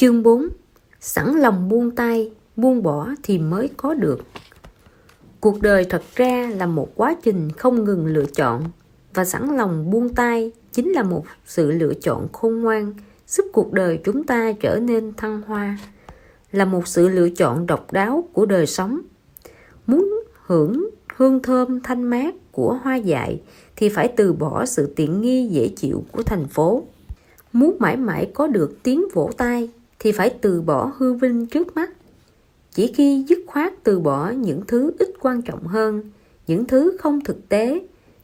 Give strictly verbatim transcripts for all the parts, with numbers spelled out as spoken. Chương bốn. Sẵn lòng buông tay, buông bỏ thì mới có được. Cuộc đời thật ra là một quá trình không ngừng lựa chọn, và sẵn lòng buông tay chính là một sự lựa chọn khôn ngoan, giúp cuộc đời chúng ta trở nên thăng hoa, là một sự lựa chọn độc đáo của đời sống. Muốn hưởng hương thơm thanh mát của hoa dại thì phải từ bỏ sự tiện nghi dễ chịu của thành phố. Muốn mãi mãi có được tiếng vỗ tay thì phải từ bỏ hư vinh trước mắt. Chỉ khi dứt khoát từ bỏ những thứ ít quan trọng hơn, những thứ không thực tế,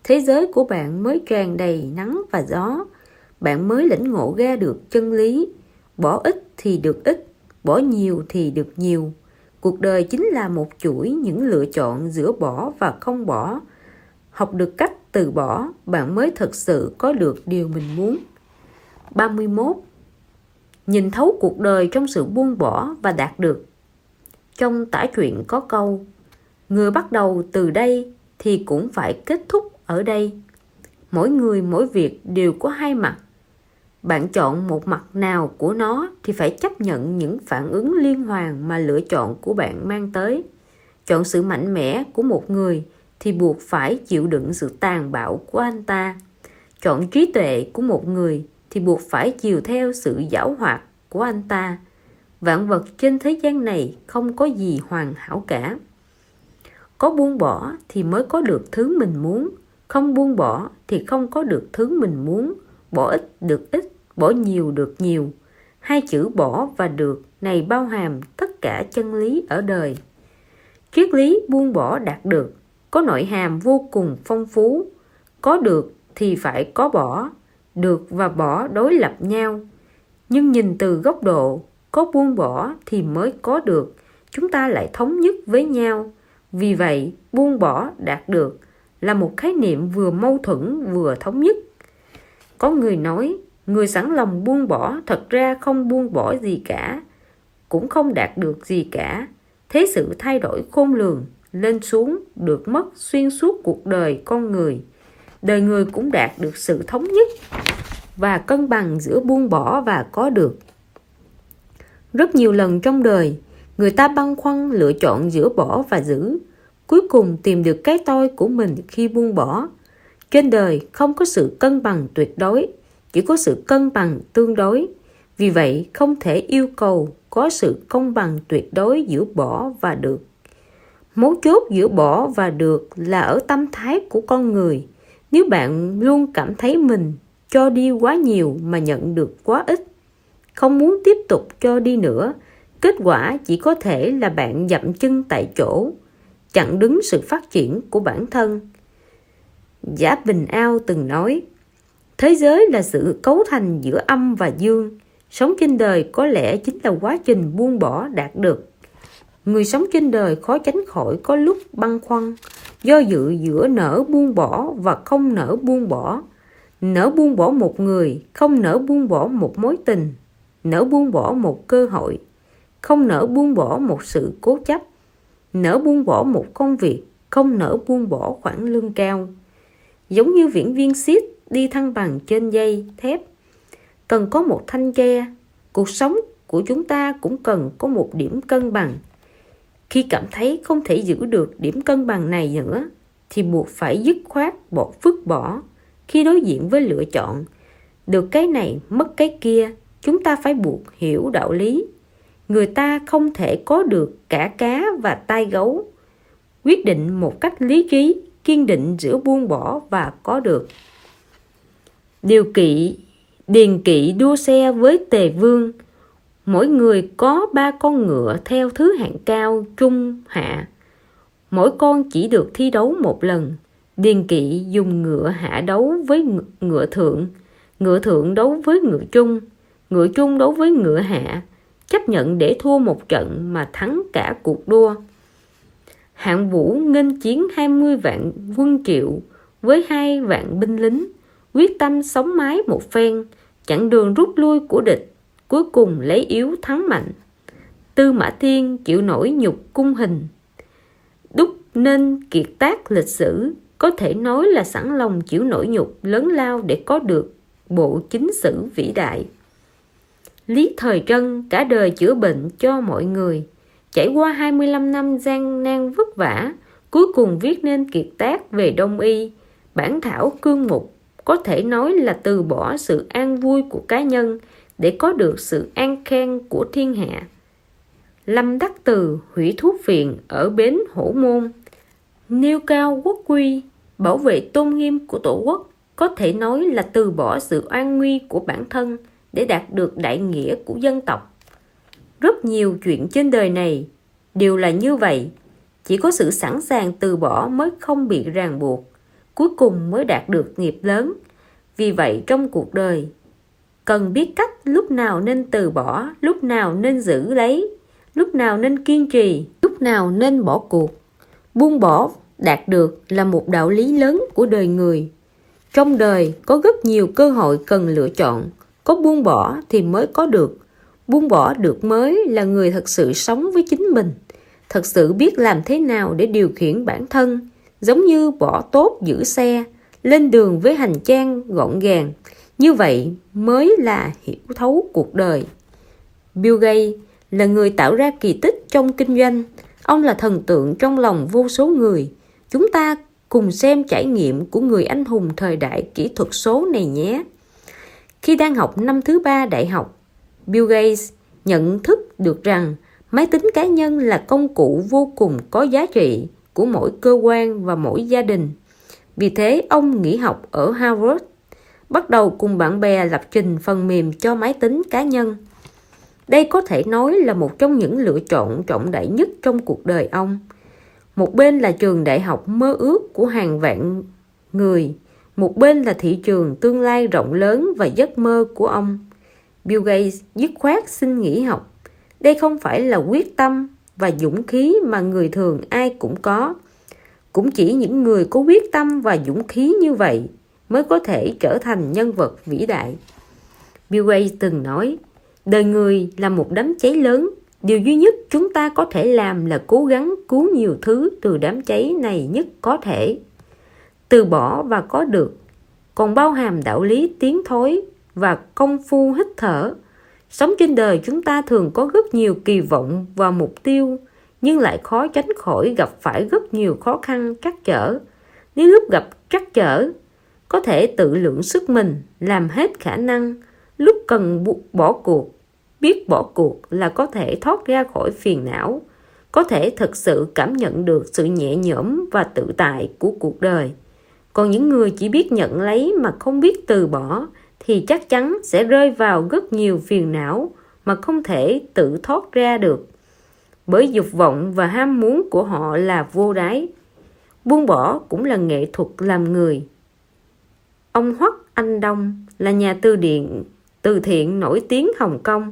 thế giới của bạn mới tràn đầy nắng và gió. Bạn mới lĩnh ngộ ra được chân lý. Bỏ ít thì được ít, bỏ nhiều thì được nhiều. Cuộc đời chính là một chuỗi những lựa chọn giữa bỏ và không bỏ. Học được cách từ bỏ, bạn mới thật sự có được điều mình muốn. ba mươi mốt. Nhìn thấu cuộc đời trong sự buông bỏ và đạt được. Trong tả truyện có câu: người bắt đầu từ đây thì cũng phải kết thúc ở đây. Mỗi người mỗi việc đều có hai mặt. Bạn chọn một mặt nào của nó thì phải chấp nhận những phản ứng liên hoàn mà lựa chọn của bạn mang tới. Chọn sự mạnh mẽ của một người thì buộc phải chịu đựng sự tàn bạo của anh ta. Chọn trí tuệ của một người thì buộc phải chiều theo sự giảo hoạt của anh ta. Vạn vật trên thế gian này không có gì hoàn hảo cả. Có buông bỏ thì mới có được thứ mình muốn, không buông bỏ thì không có được thứ mình muốn. Bỏ ít được ít, bỏ nhiều được nhiều. Hai chữ bỏ và được này bao hàm tất cả chân lý ở đời. Triết lý buông bỏ đạt được có nội hàm vô cùng phong phú. Có được thì phải có bỏ. Được và bỏ đối lập nhau, nhưng nhìn từ góc độ có buông bỏ thì mới có được, chúng ta lại thống nhất với nhau. Vì vậy, buông bỏ đạt được là một khái niệm vừa mâu thuẫn vừa thống nhất. Có người nói, người sẵn lòng buông bỏ thật ra không buông bỏ gì cả, cũng không đạt được gì cả. Thế sự thay đổi khôn lường, lên xuống, được mất xuyên suốt cuộc đời con người. Đời người cũng đạt được sự thống nhất và cân bằng giữa buông bỏ và có được. Rất nhiều lần trong đời, người ta băn khoăn lựa chọn giữa bỏ và giữ, cuối cùng tìm được cái tôi của mình khi buông bỏ. Trên đời không có sự cân bằng tuyệt đối, chỉ có sự cân bằng tương đối. Vì vậy, không thể yêu cầu có sự công bằng tuyệt đối giữa bỏ và được. Mấu chốt giữa bỏ và được là ở tâm thái của con người. Nếu bạn luôn cảm thấy mình cho đi quá nhiều mà nhận được quá ít, không muốn tiếp tục cho đi nữa, kết quả chỉ có thể là bạn dậm chân tại chỗ, chặn đứng sự phát triển của bản thân. Giả Bình Ao từng nói, thế giới là sự cấu thành giữa âm và dương. Sống trên đời có lẽ chính là quá trình buông bỏ đạt được. Người sống trên đời khó tránh khỏi có lúc băn khoăn, do dự giữa nỡ buông bỏ và không nỡ buông bỏ. Nỡ buông bỏ một người, không nỡ buông bỏ một mối tình. Nỡ buông bỏ một cơ hội, không nỡ buông bỏ một sự cố chấp. Nỡ buông bỏ một công việc, không nỡ buông bỏ khoản lương cao. Giống như viễn viên xiết đi thăng bằng trên dây thép, cần có một thanh tre. Cuộc sống của chúng ta cũng cần có một điểm cân bằng. Khi cảm thấy không thể giữ được điểm cân bằng này nữa thì buộc phải dứt khoát bỏ, vứt bỏ. Khi đối diện với lựa chọn được cái này mất cái kia, chúng ta phải buộc hiểu đạo lý. Người ta không thể có được cả cá và tai gấu. Quyết định một cách lý trí, kiên định giữa buông bỏ và có được. Điều kỵ, điền kỵ đua xe với Tề Vương. Mỗi người có ba con ngựa theo thứ hạng cao, trung, hạ. Mỗi con chỉ được thi đấu một lần. Điền kỵ dùng ngựa hạ đấu với ngựa thượng, ngựa thượng đấu với ngựa trung, ngựa trung đấu với ngựa hạ, chấp nhận để thua một trận mà thắng cả cuộc đua. Hạng Vũ nghênh chiến hai mươi vạn quân Triệu với hai vạn binh lính, quyết tâm sống mái một phen, chặn đường rút lui của địch, cuối cùng lấy yếu thắng mạnh. Tư Mã Thiên chịu nổi nhục cung hình, đúc nên kiệt tác lịch sử, có thể nói là sẵn lòng chịu nổi nhục lớn lao để có được bộ chính sử vĩ đại. Lý Thời Trân cả đời chữa bệnh cho mọi người, trải qua hai mươi lăm năm gian nan vất vả, cuối cùng viết nên kiệt tác về đông y, bản thảo cương mục, có thể nói là từ bỏ sự an vui của cá nhân để có được sự an khang của thiên hạ. Lâm Đắc Từ hủy thuốc phiện ở bến Hổ Môn, nêu cao quốc quy, bảo vệ tôn nghiêm của tổ quốc, có thể nói là từ bỏ sự an nguy của bản thân để đạt được đại nghĩa của dân tộc. Rất nhiều chuyện trên đời này đều là như vậy, chỉ có sự sẵn sàng từ bỏ mới không bị ràng buộc, cuối cùng mới đạt được nghiệp lớn. Vì vậy trong cuộc đời cần biết cách lúc nào nên từ bỏ, lúc nào nên giữ lấy, lúc nào nên kiên trì, lúc nào nên bỏ cuộc. Buông bỏ đạt được là một đạo lý lớn của đời người. Trong đời có rất nhiều cơ hội cần lựa chọn, có buông bỏ thì mới có được. Buông bỏ được mới là người thật sự sống với chính mình, thật sự biết làm thế nào để điều khiển bản thân, giống như bỏ tốt giữ xe, lên đường với hành trang gọn gàng. Như vậy mới là hiểu thấu cuộc đời. Bill Gates là người tạo ra kỳ tích trong kinh doanh. Ông là thần tượng trong lòng vô số người. Chúng ta cùng xem trải nghiệm của người anh hùng thời đại kỹ thuật số này nhé. Khi đang học năm thứ ba đại học, Bill Gates nhận thức được rằng máy tính cá nhân là công cụ vô cùng có giá trị của mỗi cơ quan và mỗi gia đình. Vì thế ông nghỉ học ở Harvard, bắt đầu cùng bạn bè lập trình phần mềm cho máy tính cá nhân. Đây có thể nói là một trong những lựa chọn trọng đại nhất trong cuộc đời ông. Một bên là trường đại học mơ ước của hàng vạn người, một bên là thị trường tương lai rộng lớn và giấc mơ của ông. Bill Gates dứt khoát xin nghỉ học. Đây không phải là quyết tâm và dũng khí mà người thường ai cũng có. Cũng chỉ những người có quyết tâm và dũng khí như vậy mới có thể trở thành nhân vật vĩ đại. Bill Gates từng nói, đời người là một đám cháy lớn, điều duy nhất chúng ta có thể làm là cố gắng cứu nhiều thứ từ đám cháy này nhất có thể. Từ bỏ và có được còn bao hàm đạo lý tiến thối và công phu hít thở. Sống trên đời chúng ta thường có rất nhiều kỳ vọng và mục tiêu, nhưng lại khó tránh khỏi gặp phải rất nhiều khó khăn trắc trở. Nếu lúc gặp trắc trở có thể tự lượng sức mình, làm hết khả năng, lúc cần bỏ cuộc, biết bỏ cuộc là có thể thoát ra khỏi phiền não, có thể thực sự cảm nhận được sự nhẹ nhõm và tự tại của cuộc đời. Còn những người chỉ biết nhận lấy mà không biết từ bỏ thì chắc chắn sẽ rơi vào rất nhiều phiền não mà không thể tự thoát ra được, bởi dục vọng và ham muốn của họ là vô đáy. Buông bỏ cũng là nghệ thuật làm người. Ông Hoắc Anh Đông là nhà từ điển từ thiện nổi tiếng Hồng Kông,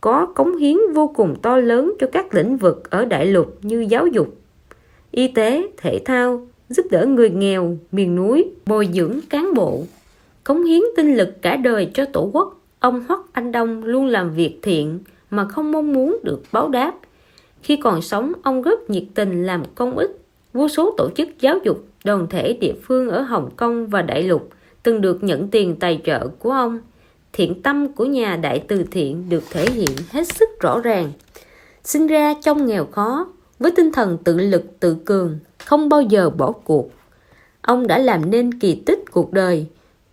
có cống hiến vô cùng to lớn cho các lĩnh vực ở đại lục như giáo dục, y tế, thể thao, giúp đỡ người nghèo miền núi, bồi dưỡng cán bộ. Cống hiến tinh lực cả đời cho tổ quốc, ông Hoắc Anh Đông luôn làm việc thiện mà không mong muốn được báo đáp. Khi còn sống, ông rất nhiệt tình làm công ích. Vô số tổ chức giáo dục, đoàn thể địa phương ở Hồng Kông và đại lục từng được nhận tiền tài trợ của ông. Thiện tâm của nhà đại từ thiện được thể hiện hết sức rõ ràng. Sinh ra trong nghèo khó, với tinh thần tự lực tự cường, không bao giờ bỏ cuộc, ông đã làm nên kỳ tích cuộc đời.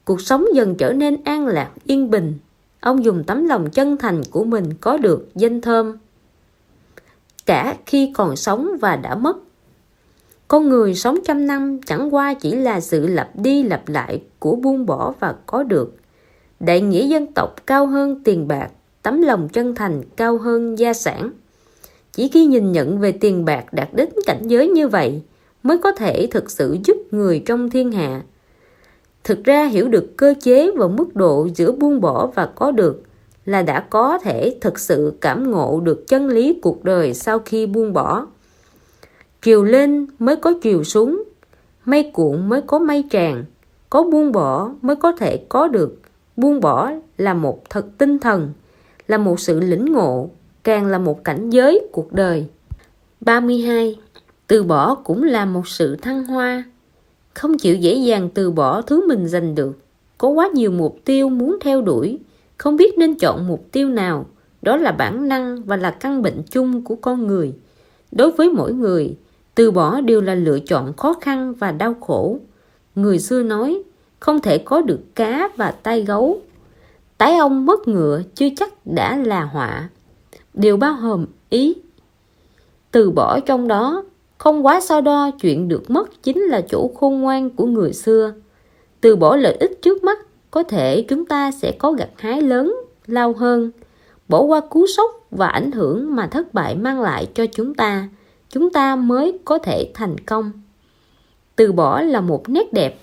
Cuộc sống dần trở nên an lạc yên bình. Ông dùng tấm lòng chân thành của mình có được danh thơm cả khi còn sống và đã mất. Con người sống trăm năm chẳng qua chỉ là sự lặp đi lặp lại của buông bỏ và có được. Đại nghĩa dân tộc cao hơn tiền bạc, tấm lòng chân thành cao hơn gia sản. Chỉ khi nhìn nhận về tiền bạc đạt đến cảnh giới như vậy mới có thể thực sự giúp người trong thiên hạ. Thực ra hiểu được cơ chế và mức độ giữa buông bỏ và có được là đã có thể thực sự cảm ngộ được chân lý cuộc đời sau khi buông bỏ. Chiều lên mới có chiều xuống, mây cuộn mới có mây tràn, có buông bỏ mới có thể có được. Buông bỏ là một thật tinh thần, là một sự lĩnh ngộ, càng là một cảnh giới cuộc đời. ba mươi hai. Từ bỏ cũng là một sự thăng hoa. Không chịu dễ dàng từ bỏ thứ mình giành được. Có quá nhiều mục tiêu muốn theo đuổi, không biết nên chọn mục tiêu nào. Đó là bản năng và là căn bệnh chung của con người. Đối với mỗi người, từ bỏ đều là lựa chọn khó khăn và đau khổ. Người xưa nói, không thể có được cá và tai gấu. Tái ông mất ngựa chưa chắc đã là họa. Điều bao hàm ý từ bỏ trong đó. Không quá so đo chuyện được mất chính là chỗ khôn ngoan của người xưa. Từ bỏ lợi ích trước mắt, có thể chúng ta sẽ có gặt hái lớn lao hơn. Bỏ qua cú sốc và ảnh hưởng mà thất bại mang lại cho chúng ta, chúng ta mới có thể thành công. Từ bỏ là một nét đẹp.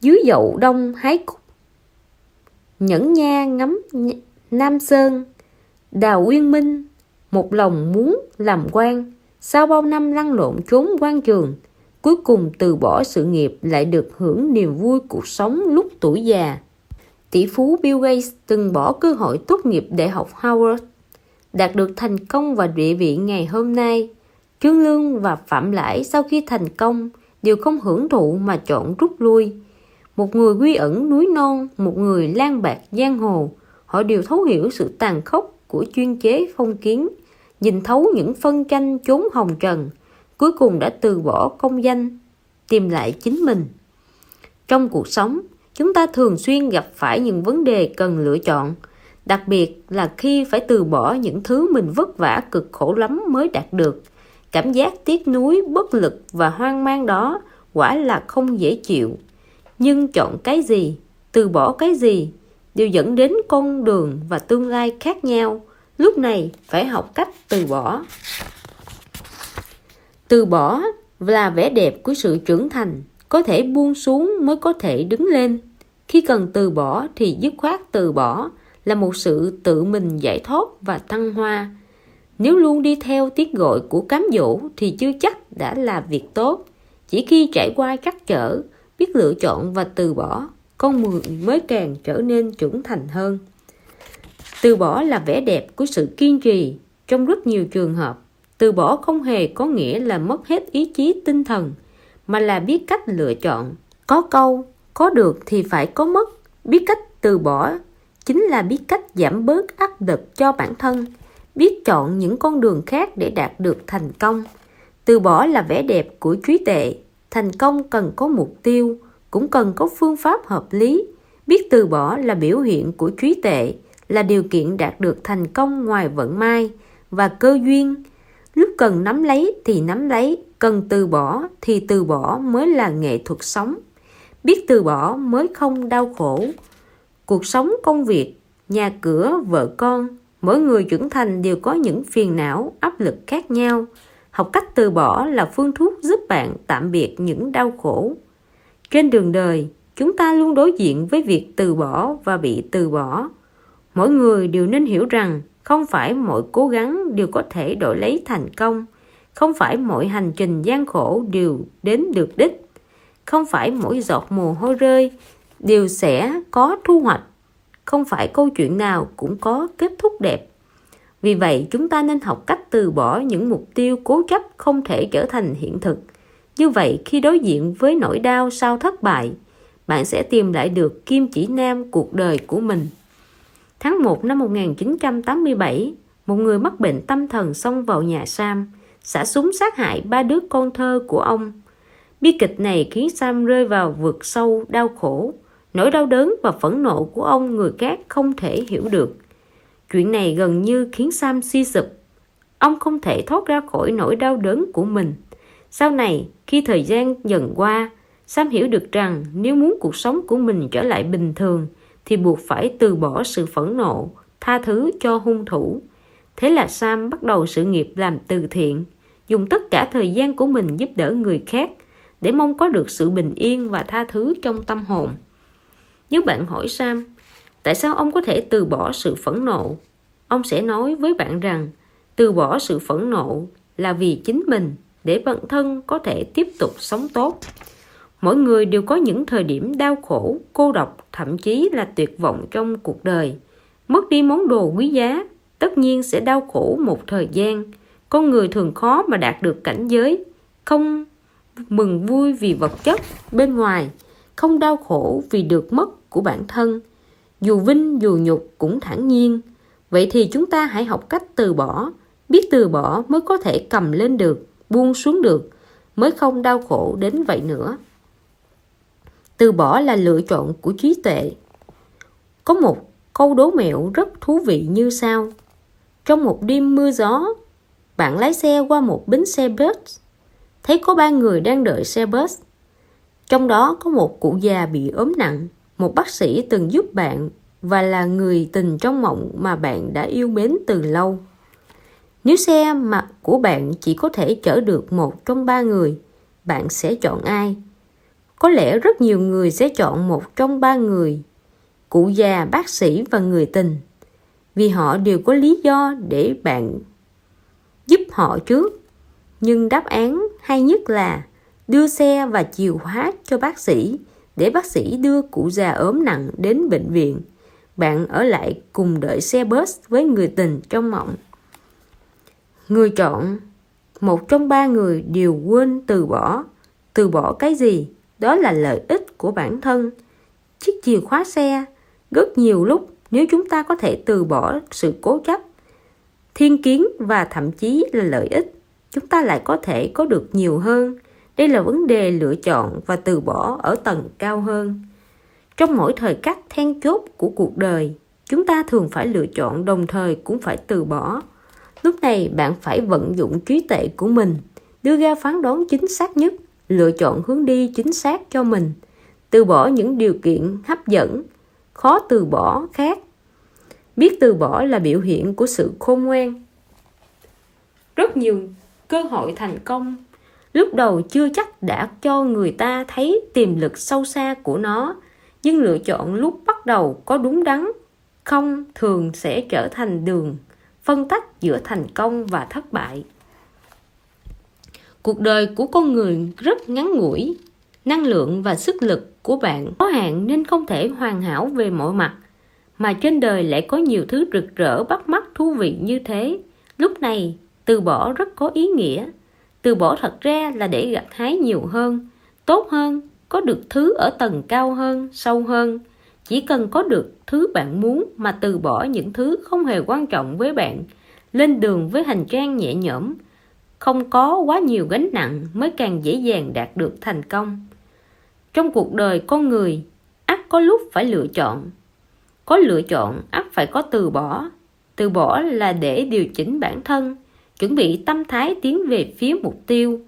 Dưới dậu đông hái cúc, nhẫn nha ngắm Nam Sơn, Đào Uyên Minh, một lòng muốn làm quan, sau bao năm lăn lộn trốn quan trường, cuối cùng từ bỏ sự nghiệp lại được hưởng niềm vui cuộc sống lúc tuổi già. Tỷ phú Bill Gates từng bỏ cơ hội tốt nghiệp đại học Harvard, đạt được thành công và địa vị ngày hôm nay. Trương Lương và Phạm Lãi sau khi thành công đều không hưởng thụ mà chọn rút lui. Một người quy ẩn núi non, một người lang bạt giang hồ, họ đều thấu hiểu sự tàn khốc của chuyên chế phong kiến, nhìn thấu những phân tranh chốn hồng trần, cuối cùng đã từ bỏ công danh, tìm lại chính mình. Trong cuộc sống, chúng ta thường xuyên gặp phải những vấn đề cần lựa chọn, đặc biệt là khi phải từ bỏ những thứ mình vất vả cực khổ lắm mới đạt được. Cảm giác tiếc nuối, bất lực và hoang mang đó quả là không dễ chịu. Nhưng chọn cái gì, từ bỏ cái gì đều dẫn đến con đường và tương lai khác nhau. Lúc này phải học cách từ bỏ. Từ bỏ là vẻ đẹp của sự trưởng thành, có thể buông xuống mới có thể đứng lên. Khi cần từ bỏ thì dứt khoát từ bỏ là một sự tự mình giải thoát và thăng hoa. Nếu luôn đi theo tiếng gọi của cám dỗ thì chưa chắc đã là việc tốt. Chỉ khi trải qua trắc trở, biết lựa chọn và từ bỏ, con người mới càng trở nên trưởng thành hơn. Từ bỏ là vẻ đẹp của sự kiên trì. Trong rất nhiều trường hợp, từ bỏ không hề có nghĩa là mất hết ý chí tinh thần, mà là biết cách lựa chọn. Có câu, có được thì phải có mất. Biết cách từ bỏ chính là biết cách giảm bớt áp lực cho bản thân, biết chọn những con đường khác để đạt được thành công. Từ bỏ là vẻ đẹp của trí tuệ. Thành công cần có mục tiêu, cũng cần có phương pháp hợp lý. Biết từ bỏ là biểu hiện của trí tuệ, là điều kiện đạt được thành công ngoài vận may và cơ duyên. Lúc cần nắm lấy thì nắm lấy, cần từ bỏ thì từ bỏ mới là nghệ thuật sống. Biết từ bỏ mới không đau khổ. Cuộc sống, công việc, nhà cửa, vợ con, mỗi người trưởng thành đều có những phiền não, áp lực khác nhau. Học cách từ bỏ là phương thuốc giúp bạn tạm biệt những đau khổ. Trên đường đời, chúng ta luôn đối diện với việc từ bỏ và bị từ bỏ. Mỗi người đều nên hiểu rằng không phải mọi cố gắng đều có thể đổi lấy thành công. Không phải mọi hành trình gian khổ đều đến được đích. Không phải mỗi giọt mồ hôi rơi đều sẽ có thu hoạch. Không phải câu chuyện nào cũng có kết thúc đẹp. Vì vậy, chúng ta nên học cách từ bỏ những mục tiêu cố chấp không thể trở thành hiện thực. Như vậy, khi đối diện với nỗi đau sau thất bại, bạn sẽ tìm lại được kim chỉ nam cuộc đời của mình. Tháng một năm một nghìn chín trăm tám mươi bảy, một người mắc bệnh tâm thần xông vào nhà Sam, xả súng sát hại ba đứa con thơ của ông. Bi kịch này khiến Sam rơi vào vực sâu đau khổ. Nỗi đau đớn và phẫn nộ của ông người khác không thể hiểu được. Chuyện này gần như khiến Sam suy sụp. Ông không thể thoát ra khỏi nỗi đau đớn của mình. Sau này, khi thời gian dần qua, Sam hiểu được rằng nếu muốn cuộc sống của mình trở lại bình thường thì buộc phải từ bỏ sự phẫn nộ, tha thứ cho hung thủ. Thế là Sam bắt đầu sự nghiệp làm từ thiện, dùng tất cả thời gian của mình giúp đỡ người khác để mong có được sự bình yên và tha thứ trong tâm hồn. Nếu bạn hỏi Sam, tại sao ông có thể từ bỏ sự phẫn nộ? Ông sẽ nói với bạn rằng, từ bỏ sự phẫn nộ là vì chính mình, để bản thân có thể tiếp tục sống tốt. Mỗi người đều có những thời điểm đau khổ, cô độc, thậm chí là tuyệt vọng trong cuộc đời. Mất đi món đồ quý giá, tất nhiên sẽ đau khổ một thời gian. Con người thường khó mà đạt được cảnh giới, không mừng vui vì vật chất bên ngoài, không đau khổ vì được mất của bản thân. dù vinh dù nhục cũng thản nhiên. Vậy thì chúng ta hãy học cách từ bỏ, biết từ bỏ mới có thể cầm lên được, buông xuống được, mới không đau khổ đến vậy nữa. Từ bỏ là lựa chọn của trí tuệ. Có một câu đố mẹo rất thú vị như sau: trong một đêm mưa gió, bạn lái xe qua một bến xe bus, thấy có ba người đang đợi xe bus. Trong đó có một cụ già bị ốm nặng, một bác sĩ từng giúp bạn và là người tình trong mộng mà bạn đã yêu mến từ lâu. Nếu xe mà của bạn chỉ có thể chở được một trong ba người, bạn sẽ chọn ai? Có lẽ rất nhiều người sẽ chọn một trong ba người: cụ già, bác sĩ và người tình, vì họ đều có lý do để bạn giúp họ trước. Nhưng đáp án hay nhất là đưa xe và chìa khóa cho bác sĩ, để bác sĩ đưa cụ già ốm nặng đến bệnh viện. Bạn ở lại cùng đợi xe bus với người tình trong mộng. Người chọn một trong ba người đều quên từ bỏ. Từ bỏ cái gì? Đó là lợi ích của bản thân. Chiếc chìa khóa xe. Rất nhiều lúc nếu chúng ta có thể từ bỏ sự cố chấp, thiên kiến và thậm chí là lợi ích, chúng ta lại có thể có được nhiều hơn. Đây là vấn đề lựa chọn và từ bỏ ở tầng cao hơn. Trong mỗi thời khắc then chốt của cuộc đời, chúng ta thường phải lựa chọn, đồng thời cũng phải từ bỏ. Lúc này bạn phải vận dụng trí tuệ của mình, đưa ra phán đoán chính xác nhất, lựa chọn hướng đi chính xác cho mình, từ bỏ những điều kiện hấp dẫn, khó từ bỏ khác. Biết từ bỏ là biểu hiện của sự khôn ngoan. Rất nhiều cơ hội thành công lúc đầu chưa chắc đã cho người ta thấy tiềm lực sâu xa của nó, nhưng lựa chọn lúc bắt đầu có đúng đắn không thường sẽ trở thành đường phân tách giữa thành công và thất bại. Cuộc đời của con người rất ngắn ngủi, năng lượng và sức lực của bạn có hạn nên không thể hoàn hảo về mọi mặt, mà trên đời lại có nhiều thứ rực rỡ bắt mắt thú vị như thế. Lúc này từ bỏ rất có ý nghĩa. Từ bỏ thật ra là để gặt hái nhiều hơn, tốt hơn, có được thứ ở tầng cao hơn, sâu hơn. Chỉ cần có được thứ bạn muốn mà từ bỏ những thứ không hề quan trọng với bạn, lên đường với hành trang nhẹ nhõm, không có quá nhiều gánh nặng mới càng dễ dàng đạt được thành công. Trong cuộc đời con người, ắt có lúc phải lựa chọn. Có lựa chọn, ắt phải có từ bỏ. Từ bỏ là để điều chỉnh bản thân, chuẩn bị tâm thái tiến về phía mục tiêu.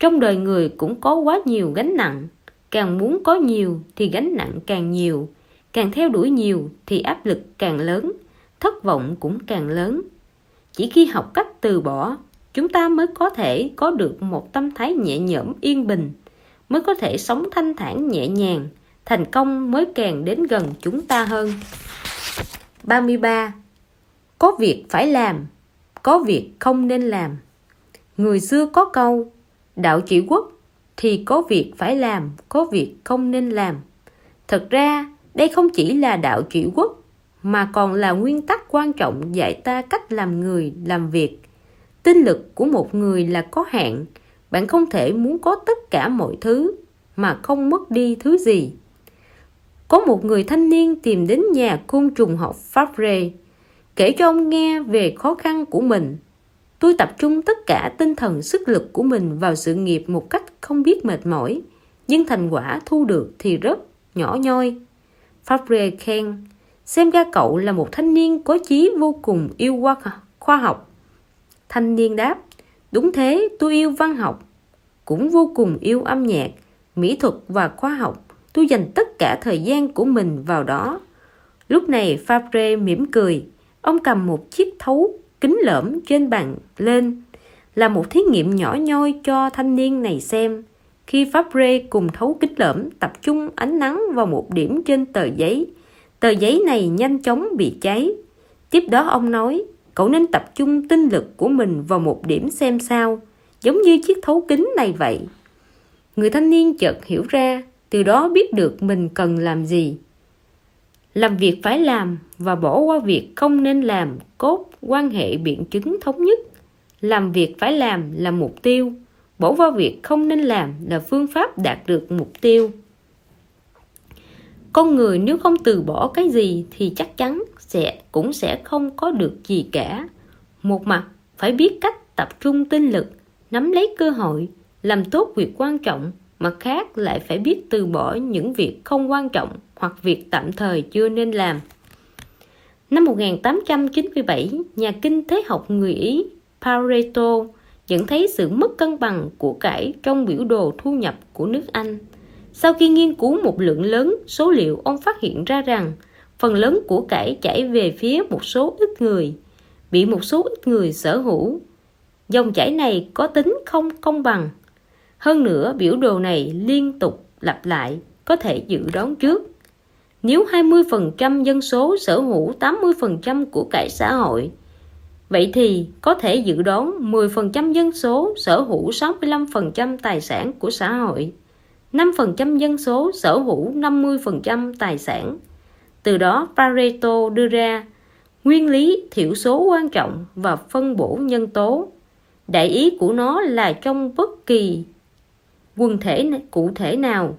Trong đời người cũng có quá nhiều gánh nặng, càng muốn có nhiều thì gánh nặng càng nhiều, càng theo đuổi nhiều thì áp lực càng lớn, thất vọng cũng càng lớn. Chỉ khi học cách từ bỏ, chúng ta mới có thể có được một tâm thái nhẹ nhõm yên bình, mới có thể sống thanh thản nhẹ nhàng, thành công mới càng đến gần chúng ta hơn. ba mươi ba. Có việc phải làm, có việc không nên làm. Người xưa có câu: đạo trị quốc thì có việc phải làm, có việc không nên làm. Thật ra đây không chỉ là đạo trị quốc mà còn là nguyên tắc quan trọng dạy ta cách làm người, làm việc. Tinh lực của một người là có hạn, bạn không thể muốn có tất cả mọi thứ mà không mất đi thứ gì. Có một người thanh niên tìm đến nhà côn trùng học Fabre, kể cho ông nghe về khó khăn của mình. Tôi tập trung tất cả tinh thần sức lực của mình vào sự nghiệp một cách không biết mệt mỏi, nhưng thành quả thu được thì rất nhỏ nhoi. Fabre khen: xem ra cậu là một thanh niên có chí vô cùng yêu khoa học. Thanh niên đáp: đúng thế, tôi yêu văn học, cũng vô cùng yêu âm nhạc, mỹ thuật và khoa học. Tôi dành tất cả thời gian của mình vào đó. Lúc này Fabre mỉm cười. Ông cầm một chiếc thấu kính lõm trên bàn lên, làm một thí nghiệm nhỏ nhoi cho thanh niên này xem. Khi Fabre cùng thấu kính lõm tập trung ánh nắng vào một điểm trên tờ giấy, tờ giấy này nhanh chóng bị cháy. Tiếp đó ông nói: cậu nên tập trung tinh lực của mình vào một điểm xem sao, giống như chiếc thấu kính này vậy. Người thanh niên chợt hiểu ra, từ đó biết được mình cần làm gì. Làm việc phải làm và bỏ qua việc không nên làm, cốt quan hệ biện chứng thống nhất. Làm việc phải làm là mục tiêu, bỏ qua việc không nên làm là phương pháp đạt được mục tiêu. Con người nếu không từ bỏ cái gì thì chắc chắn sẽ cũng sẽ không có được gì cả. Một mặt phải biết cách tập trung tinh lực, nắm lấy cơ hội, làm tốt việc quan trọng, mặt khác lại phải biết từ bỏ những việc không quan trọng hoặc việc tạm thời chưa nên làm. Năm một nghìn tám trăm chín mươi bảy, nhà kinh tế học người Ý Pareto nhận thấy sự mất cân bằng của cải trong biểu đồ thu nhập của nước Anh. Sau khi nghiên cứu một lượng lớn số liệu, ông phát hiện ra rằng phần lớn của cải chảy về phía một số ít người, bị một số ít người sở hữu. Dòng chảy này có tính không công bằng. Hơn nữa, biểu đồ này liên tục lặp lại, có thể dự đoán trước. Nếu hai mươi phần trăm dân số sở hữu tám mươi phần trăm của cải xã hội, vậy thì có thể dự đoán mười phần trăm dân số sở hữu sáu mươi lăm phần trăm tài sản của xã hội, năm phần trăm dân số sở hữu năm mươi phần trăm tài sản. Từ đó, Pareto đưa ra nguyên lý thiểu số quan trọng và phân bổ nhân tố. Đại ý của nó là trong bất kỳ quần thể cụ thể nào,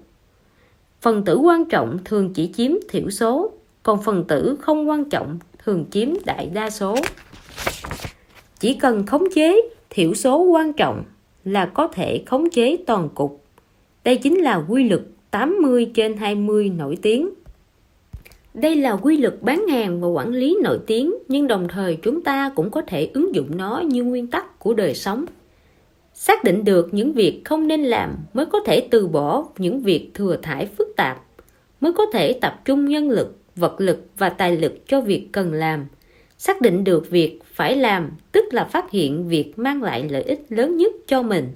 phần tử quan trọng thường chỉ chiếm thiểu số, còn phần tử không quan trọng thường chiếm đại đa số. Chỉ cần khống chế thiểu số quan trọng là có thể khống chế toàn cục. Đây chính là quy luật tám mươi trên hai mươi nổi tiếng. Đây là quy luật bán hàng và quản lý nổi tiếng, nhưng đồng thời chúng ta cũng có thể ứng dụng nó như nguyên tắc của đời sống. Xác định được những việc không nên làm mới có thể từ bỏ những việc thừa thải phức tạp, mới có thể tập trung nhân lực, vật lực và tài lực cho việc cần làm. Xác định được việc phải làm, tức là phát hiện việc mang lại lợi ích lớn nhất cho mình,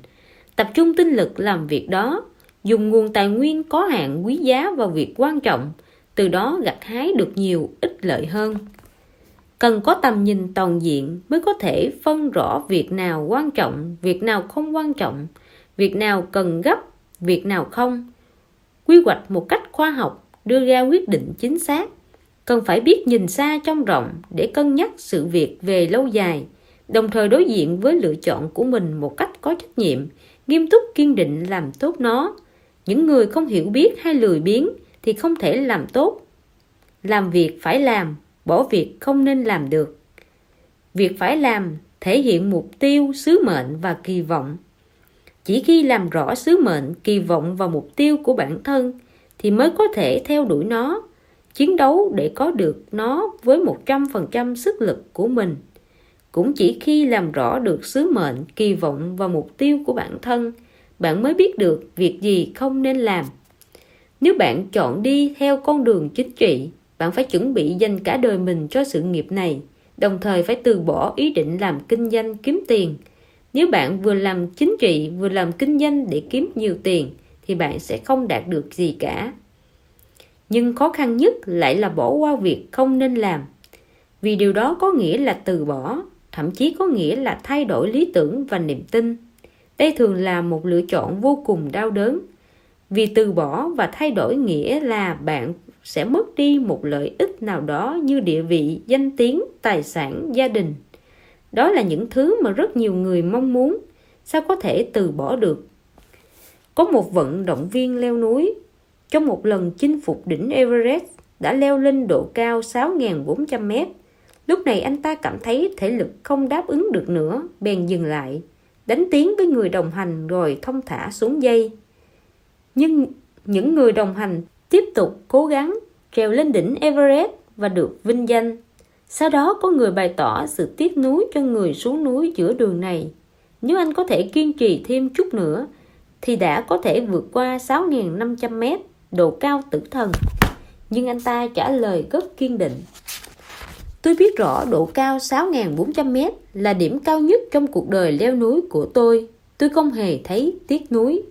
tập trung tinh lực làm việc đó, dùng nguồn tài nguyên có hạn quý giá vào việc quan trọng, từ đó gặt hái được nhiều ích lợi hơn. Cần có tầm nhìn toàn diện mới có thể phân rõ việc nào quan trọng, việc nào không quan trọng, việc nào cần gấp, việc nào không. Quy hoạch một cách khoa học, đưa ra quyết định chính xác. Cần phải biết nhìn xa trông rộng để cân nhắc sự việc về lâu dài, đồng thời đối diện với lựa chọn của mình một cách có trách nhiệm, nghiêm túc kiên định làm tốt nó. Những người không hiểu biết hay lười biếng thì không thể làm tốt. Làm việc phải làm, bỏ việc không nên làm được. Việc phải làm thể hiện mục tiêu, sứ mệnh và kỳ vọng. Chỉ khi làm rõ sứ mệnh, kỳ vọng và mục tiêu của bản thân thì mới có thể theo đuổi nó, chiến đấu để có được nó với một trăm phần trăm sức lực của mình. Cũng chỉ khi làm rõ được sứ mệnh, kỳ vọng và mục tiêu của bản thân, bạn mới biết được việc gì không nên làm. Nếu bạn chọn đi theo con đường chính trị, bạn phải chuẩn bị dành cả đời mình cho sự nghiệp này, đồng thời phải từ bỏ ý định làm kinh doanh kiếm tiền. Nếu bạn vừa làm chính trị vừa làm kinh doanh để kiếm nhiều tiền thì bạn sẽ không đạt được gì cả. Nhưng khó khăn nhất lại là bỏ qua việc không nên làm, vì điều đó có nghĩa là từ bỏ, thậm chí có nghĩa là thay đổi lý tưởng và niềm tin. Đây thường là một lựa chọn vô cùng đau đớn, vì từ bỏ và thay đổi nghĩa là bạn sẽ mất đi một lợi ích nào đó như địa vị, danh tiếng, tài sản, gia đình. Đó là những thứ mà rất nhiều người mong muốn, sao có thể từ bỏ được. Có một vận động viên leo núi trong một lần chinh phục đỉnh Everest đã leo lên độ cao sáu nghìn bốn trăm mét. Lúc này anh ta cảm thấy thể lực không đáp ứng được nữa, bèn dừng lại, đánh tiếng với người đồng hành rồi thong thả xuống dây. Nhưng những người đồng hành tiếp tục cố gắng trèo lên đỉnh Everest và được vinh danh. Sau đó có người bày tỏ sự tiếc nuối cho người xuống núi giữa đường này. Nếu anh có thể kiên trì thêm chút nữa thì đã có thể vượt qua sáu nghìn năm trăm mét, độ cao tử thần. Nhưng anh ta trả lời rất kiên định: "Tôi biết rõ độ cao sáu nghìn bốn trăm mét là điểm cao nhất trong cuộc đời leo núi của tôi. Tôi không hề thấy tiếc nuối."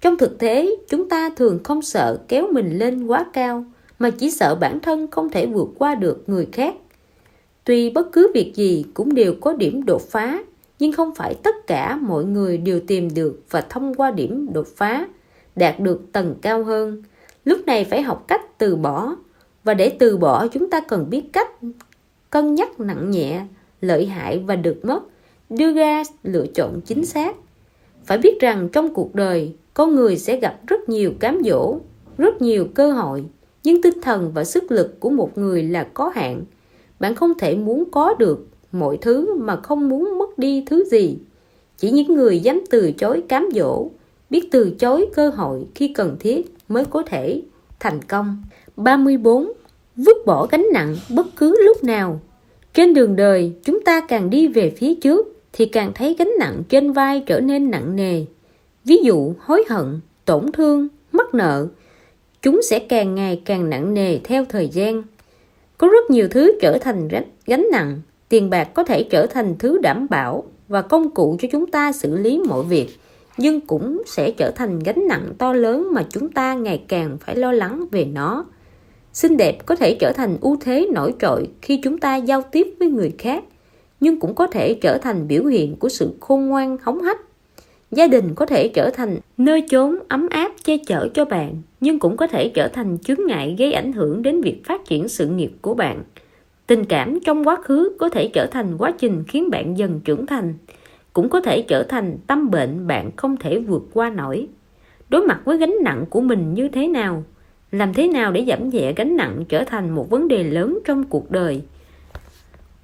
Trong thực tế, chúng ta thường không sợ kéo mình lên quá cao, mà chỉ sợ bản thân không thể vượt qua được người khác. Tuy bất cứ việc gì cũng đều có điểm đột phá, nhưng không phải tất cả mọi người đều tìm được và thông qua điểm đột phá, đạt được tầng cao hơn. Lúc này phải học cách từ bỏ, và để từ bỏ chúng ta cần biết cách cân nhắc nặng nhẹ, lợi hại và được mất, đưa ra lựa chọn chính xác. Phải biết rằng trong cuộc đời, con người sẽ gặp rất nhiều cám dỗ, rất nhiều cơ hội, nhưng tinh thần và sức lực của một người là có hạn. Bạn không thể muốn có được mọi thứ mà không muốn mất đi thứ gì. Chỉ những người dám từ chối cám dỗ, biết từ chối cơ hội khi cần thiết mới có thể thành công. ba mươi tư. Vứt bỏ gánh nặng bất cứ lúc nào. Trên đường đời, chúng ta càng đi về phía trước thì càng thấy gánh nặng trên vai trở nên nặng nề. Ví dụ hối hận, tổn thương, mắc nợ, chúng sẽ càng ngày càng nặng nề theo thời gian. Có rất nhiều thứ trở thành gánh nặng. Tiền bạc có thể trở thành thứ đảm bảo và công cụ cho chúng ta xử lý mọi việc, nhưng cũng sẽ trở thành gánh nặng to lớn mà chúng ta ngày càng phải lo lắng về nó. Xinh đẹp có thể trở thành ưu thế nổi trội khi chúng ta giao tiếp với người khác, nhưng cũng có thể trở thành biểu hiện của sự khôn ngoan hống hách. Gia đình có thể trở thành nơi chốn ấm áp che chở cho bạn, nhưng cũng có thể trở thành chướng ngại gây ảnh hưởng đến việc phát triển sự nghiệp của bạn. Tình cảm trong quá khứ có thể trở thành quá trình khiến bạn dần trưởng thành, cũng có thể trở thành tâm bệnh bạn không thể vượt qua nổi. Đối mặt với gánh nặng của mình như thế nào? Làm thế nào để giảm nhẹ gánh nặng trở thành một vấn đề lớn trong cuộc đời?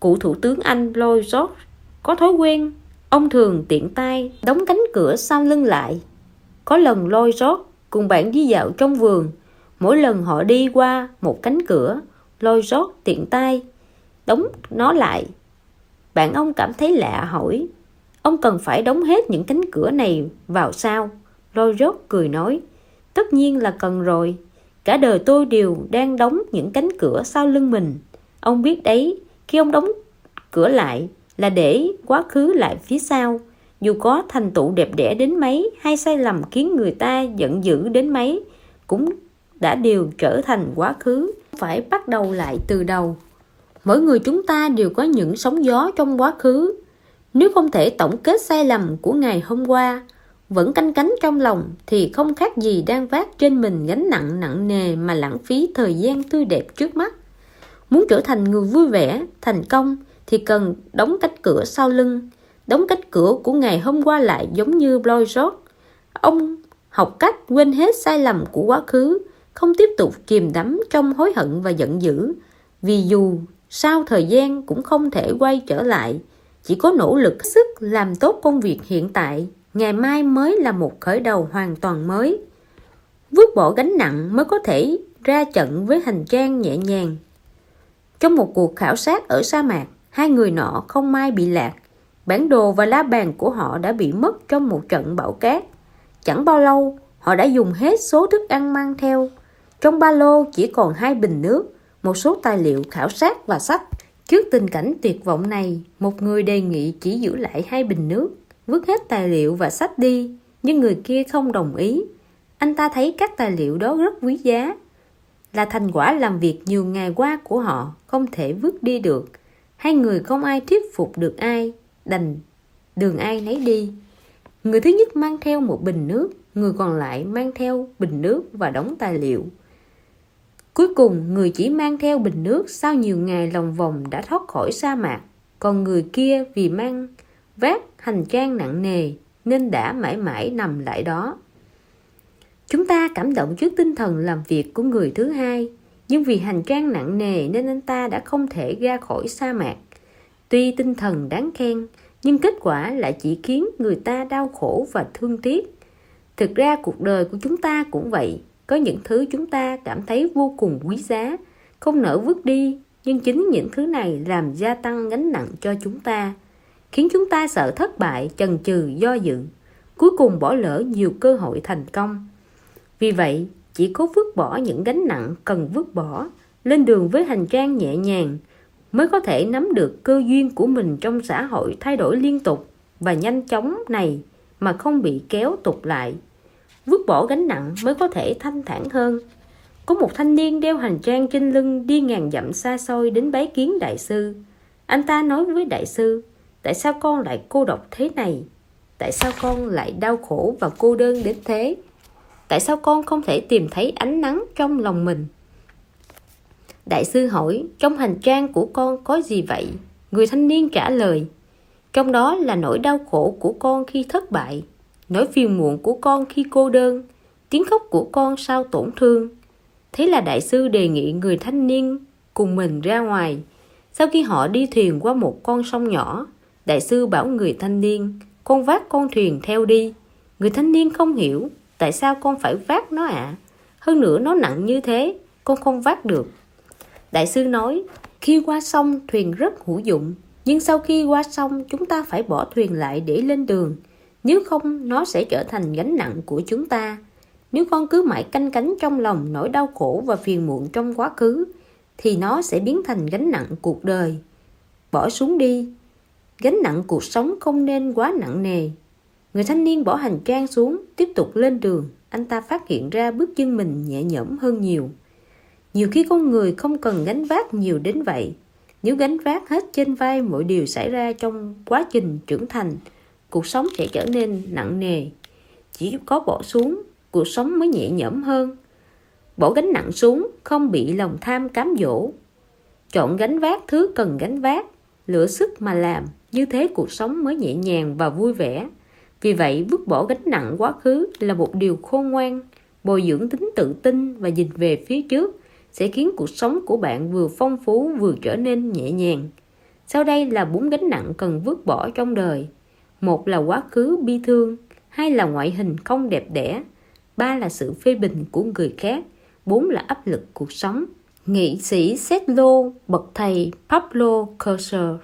Cựu Thủ tướng Anh Lloyd George có thói quen, ông thường tiện tay đóng cánh cửa sau lưng lại. Có lần Lloyd George cùng bạn đi dạo trong vườn, mỗi lần họ đi qua một cánh cửa, Lloyd George tiện tay đóng nó lại. Bạn ông cảm thấy lạ hỏi, ông cần phải đóng hết những cánh cửa này vào sao? Lloyd George cười nói, tất nhiên là cần rồi. Cả đời tôi đều đang đóng những cánh cửa sau lưng mình. Ông biết đấy, khi ông đóng cửa lại là để quá khứ lại phía sau. Dù có thành tựu đẹp đẽ đến mấy hay sai lầm khiến người ta giận dữ đến mấy, cũng đã đều trở thành quá khứ, phải bắt đầu lại từ đầu. Mỗi người chúng ta đều có những sóng gió trong quá khứ. Nếu không thể tổng kết sai lầm của ngày hôm qua, vẫn canh cánh trong lòng thì không khác gì đang vác trên mình gánh nặng nặng nề mà lãng phí thời gian tươi đẹp trước mắt. Muốn trở thành người vui vẻ, thành công thì cần đóng cánh cửa sau lưng. Đóng cánh cửa của ngày hôm qua lại giống như Lloyd George. Ông học cách quên hết sai lầm của quá khứ, không tiếp tục chìm đắm trong hối hận và giận dữ. Vì dù sau thời gian cũng không thể quay trở lại, chỉ có nỗ lực sức làm tốt công việc hiện tại, ngày mai mới là một khởi đầu hoàn toàn mới. Vứt bỏ gánh nặng mới có thể ra trận với hành trang nhẹ nhàng. Trong một cuộc khảo sát ở sa mạc, hai người nọ không may bị lạc. Bản đồ và lá bàn của họ đã bị mất trong một trận bão cát. Chẳng bao lâu, họ đã dùng hết số thức ăn mang theo. Trong ba lô chỉ còn hai bình nước, một số tài liệu khảo sát và sách. Trước tình cảnh tuyệt vọng này, một người đề nghị chỉ giữ lại hai bình nước, vứt hết tài liệu và sách đi, nhưng người kia không đồng ý. Anh ta thấy các tài liệu đó rất quý giá, là thành quả làm việc nhiều ngày qua của họ, không thể vứt đi được. Hai người không ai thuyết phục được ai, đành đường ai nấy đi. Người thứ nhất mang theo một bình nước, người còn lại mang theo bình nước và đóng tài liệu. Cuối cùng, người chỉ mang theo bình nước sau nhiều ngày lòng vòng đã thoát khỏi sa mạc, còn người kia vì mang vác hành trang nặng nề nên đã mãi mãi nằm lại đó. Chúng ta cảm động trước tinh thần làm việc của người thứ hai, nhưng vì hành trang nặng nề nên anh ta đã không thể ra khỏi sa mạc. Tuy tinh thần đáng khen, nhưng kết quả lại chỉ khiến người ta đau khổ và thương tiếc. Thực ra cuộc đời của chúng ta cũng vậy, có những thứ chúng ta cảm thấy vô cùng quý giá, không nỡ vứt đi, nhưng chính những thứ này làm gia tăng gánh nặng cho chúng ta, khiến chúng ta sợ thất bại, chần chừ, do dự, cuối cùng bỏ lỡ nhiều cơ hội thành công. Vì vậy, chỉ có vứt bỏ những gánh nặng cần vứt bỏ, lên đường với hành trang nhẹ nhàng, mới có thể nắm được cơ duyên của mình trong xã hội thay đổi liên tục và nhanh chóng này mà không bị kéo tụt lại. Vứt bỏ gánh nặng mới có thể thanh thản hơn. Có một thanh niên đeo hành trang trên lưng đi ngàn dặm xa xôi đến bái kiến đại sư. Anh ta nói với đại sư, tại sao con lại cô độc thế này? Tại sao con lại đau khổ và cô đơn đến thế? Tại sao con không thể tìm thấy ánh nắng trong lòng mình? Đại sư hỏi, trong hành trang của con có gì vậy? Người thanh niên trả lời, trong đó là nỗi đau khổ của con khi thất bại, nỗi phiền muộn của con khi cô đơn, tiếng khóc của con sau tổn thương. Thế là đại sư đề nghị người thanh niên cùng mình ra ngoài. Sau khi họ đi thuyền qua một con sông nhỏ, đại sư bảo người thanh niên, con vác con thuyền theo đi. Người thanh niên không hiểu, tại sao con phải vác nó ạ? À? Hơn nữa nó nặng như thế, con không vác được. Đại sư nói, khi qua sông thuyền rất hữu dụng, nhưng sau khi qua sông chúng ta phải bỏ thuyền lại để lên đường. Nếu không nó sẽ trở thành gánh nặng của chúng ta. Nếu con cứ mãi canh cánh trong lòng nỗi đau khổ và phiền muộn trong quá khứ, thì nó sẽ biến thành gánh nặng cuộc đời. Bỏ xuống đi. Gánh nặng cuộc sống không nên quá nặng nề. Người thanh niên bỏ hành trang xuống, tiếp tục lên đường. Anh ta phát hiện ra bước chân mình nhẹ nhõm hơn nhiều. Nhiều khi con người không cần gánh vác nhiều đến vậy. Nếu gánh vác hết trên vai mọi điều xảy ra trong quá trình trưởng thành, cuộc sống sẽ trở nên nặng nề. Chỉ có bỏ xuống, cuộc sống mới nhẹ nhõm hơn. Bỏ gánh nặng xuống, không bị lòng tham cám dỗ. Chọn gánh vác thứ cần gánh vác, lựa sức mà làm, như thế cuộc sống mới nhẹ nhàng và vui vẻ. Vì vậy, vứt bỏ gánh nặng quá khứ là một điều khôn ngoan, bồi dưỡng tính tự tin và nhìn về phía trước sẽ khiến cuộc sống của bạn vừa phong phú vừa trở nên nhẹ nhàng. Sau đây là bốn gánh nặng cần vứt bỏ trong đời. Một là quá khứ bi thương, hai là ngoại hình không đẹp đẽ, ba là sự phê bình của người khác, bốn là áp lực cuộc sống. Nghị sĩ Seslo, bậc thầy Pablo Coelho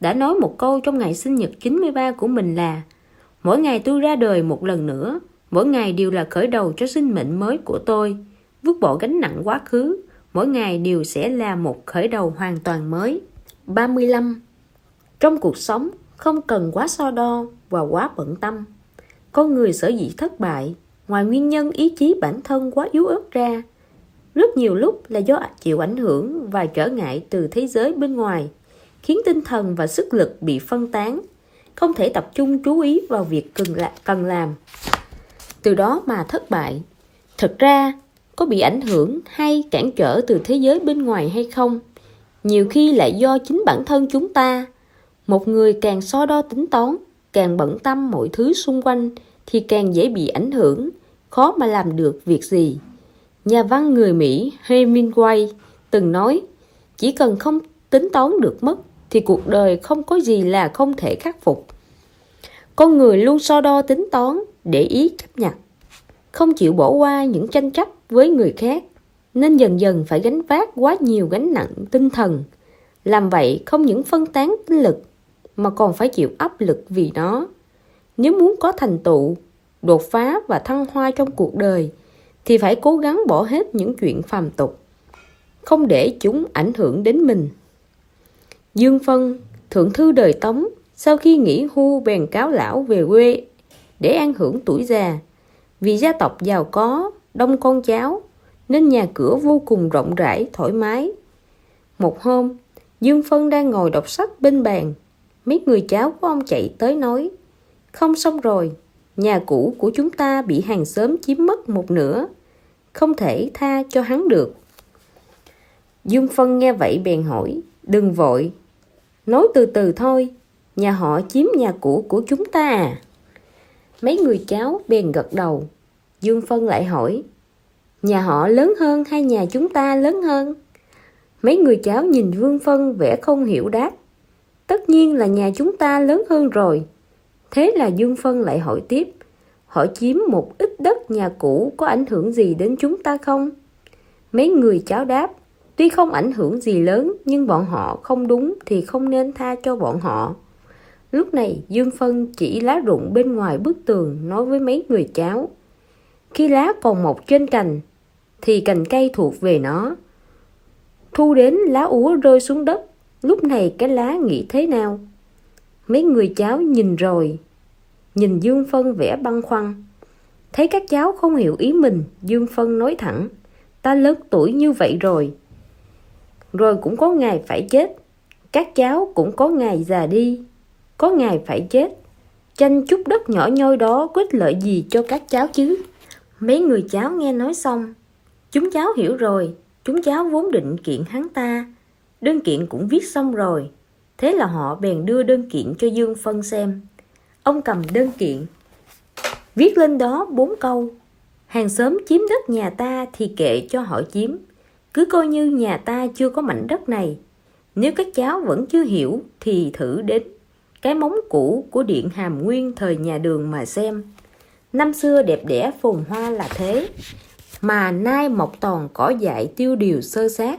đã nói một câu trong ngày sinh nhật chín mươi ba của mình là: mỗi ngày tôi ra đời một lần nữa, mỗi ngày đều là khởi đầu cho sinh mệnh mới của tôi. Vứt bỏ gánh nặng quá khứ, mỗi ngày đều sẽ là một khởi đầu hoàn toàn mới. ba mươi lăm. Trong cuộc sống, không cần quá so đo và quá bận tâm. Con người sở dĩ thất bại, ngoài nguyên nhân ý chí bản thân quá yếu ớt ra, rất nhiều lúc là do chịu ảnh hưởng và trở ngại từ thế giới bên ngoài, khiến tinh thần và sức lực bị phân tán, không thể tập trung chú ý vào việc cần làm, từ đó mà thất bại. Thực ra, có bị ảnh hưởng hay cản trở từ thế giới bên ngoài hay không, nhiều khi lại do chính bản thân chúng ta. Một người càng so đo tính toán, càng bận tâm mọi thứ xung quanh thì càng dễ bị ảnh hưởng, khó mà làm được việc gì. Nhà văn người Mỹ Hemingway từng nói, chỉ cần không tính toán được mất thì cuộc đời không có gì là không thể khắc phục. Con người luôn so đo tính toán, để ý chấp nhặt, không chịu bỏ qua những tranh chấp với người khác, nên dần dần phải gánh vác quá nhiều gánh nặng tinh thần. Làm vậy không những phân tán tinh lực mà còn phải chịu áp lực vì nó. Nếu muốn có thành tựu, đột phá và thăng hoa trong cuộc đời thì phải cố gắng bỏ hết những chuyện phàm tục, không để chúng ảnh hưởng đến mình. Dương Phân, thượng thư đời Tống, sau khi nghỉ hưu bèn cáo lão về quê để an hưởng tuổi già. Vì gia tộc giàu có, đông con cháu nên nhà cửa vô cùng rộng rãi, thoải mái. Một hôm, Dương Phân đang ngồi đọc sách bên bàn, mấy người cháu của ông chạy tới nói: không xong rồi, nhà cũ của chúng ta bị hàng xóm chiếm mất một nửa, không thể tha cho hắn được. Dương Phân nghe vậy bèn hỏi: đừng vội, nói từ từ thôi, nhà họ chiếm nhà cũ của chúng ta à? Mấy người cháu bèn gật đầu. Dương Phân lại hỏi: nhà họ lớn hơn hay nhà chúng ta lớn hơn? Mấy người cháu nhìn Vương Phân vẻ không hiểu đáp: tất nhiên là nhà chúng ta lớn hơn rồi. Thế là Dương Phân lại hỏi tiếp: họ chiếm một ít đất nhà cũ có ảnh hưởng gì đến chúng ta không? Mấy người cháu đáp: tuy không ảnh hưởng gì lớn, nhưng bọn họ không đúng thì không nên tha cho bọn họ. Lúc này Dương Phân chỉ lá rụng bên ngoài bức tường, nói với mấy người cháu: khi lá còn mọc trên cành thì cành cây thuộc về nó, thu đến lá úa rơi xuống đất, lúc này cái lá nghĩ thế nào? Mấy người cháu nhìn rồi nhìn Dương Phân vẻ băn khoăn. Thấy các cháu không hiểu ý mình, Dương Phân nói thẳng: ta lớn tuổi như vậy rồi, rồi cũng có ngày phải chết. Các cháu cũng có ngày già đi, có ngày phải chết. Tranh chút đất nhỏ nhoi đó có ích lợi gì cho các cháu chứ? Mấy người cháu nghe nói xong, chúng cháu hiểu rồi. Chúng cháu vốn định kiện hắn ta, đơn kiện cũng viết xong rồi. Thế là họ bèn đưa đơn kiện cho Dương Phân xem. Ông cầm đơn kiện, viết lên đó bốn câu: Hàng xóm chiếm đất nhà ta thì kệ cho họ chiếm, cứ coi như nhà ta chưa có mảnh đất này. Nếu các cháu vẫn chưa hiểu thì thử đến cái móng cũ của điện Hàm Nguyên thời nhà Đường mà xem. Năm xưa đẹp đẽ phồn hoa là thế, mà nay mọc toàn cỏ dại tiêu điều xơ xác.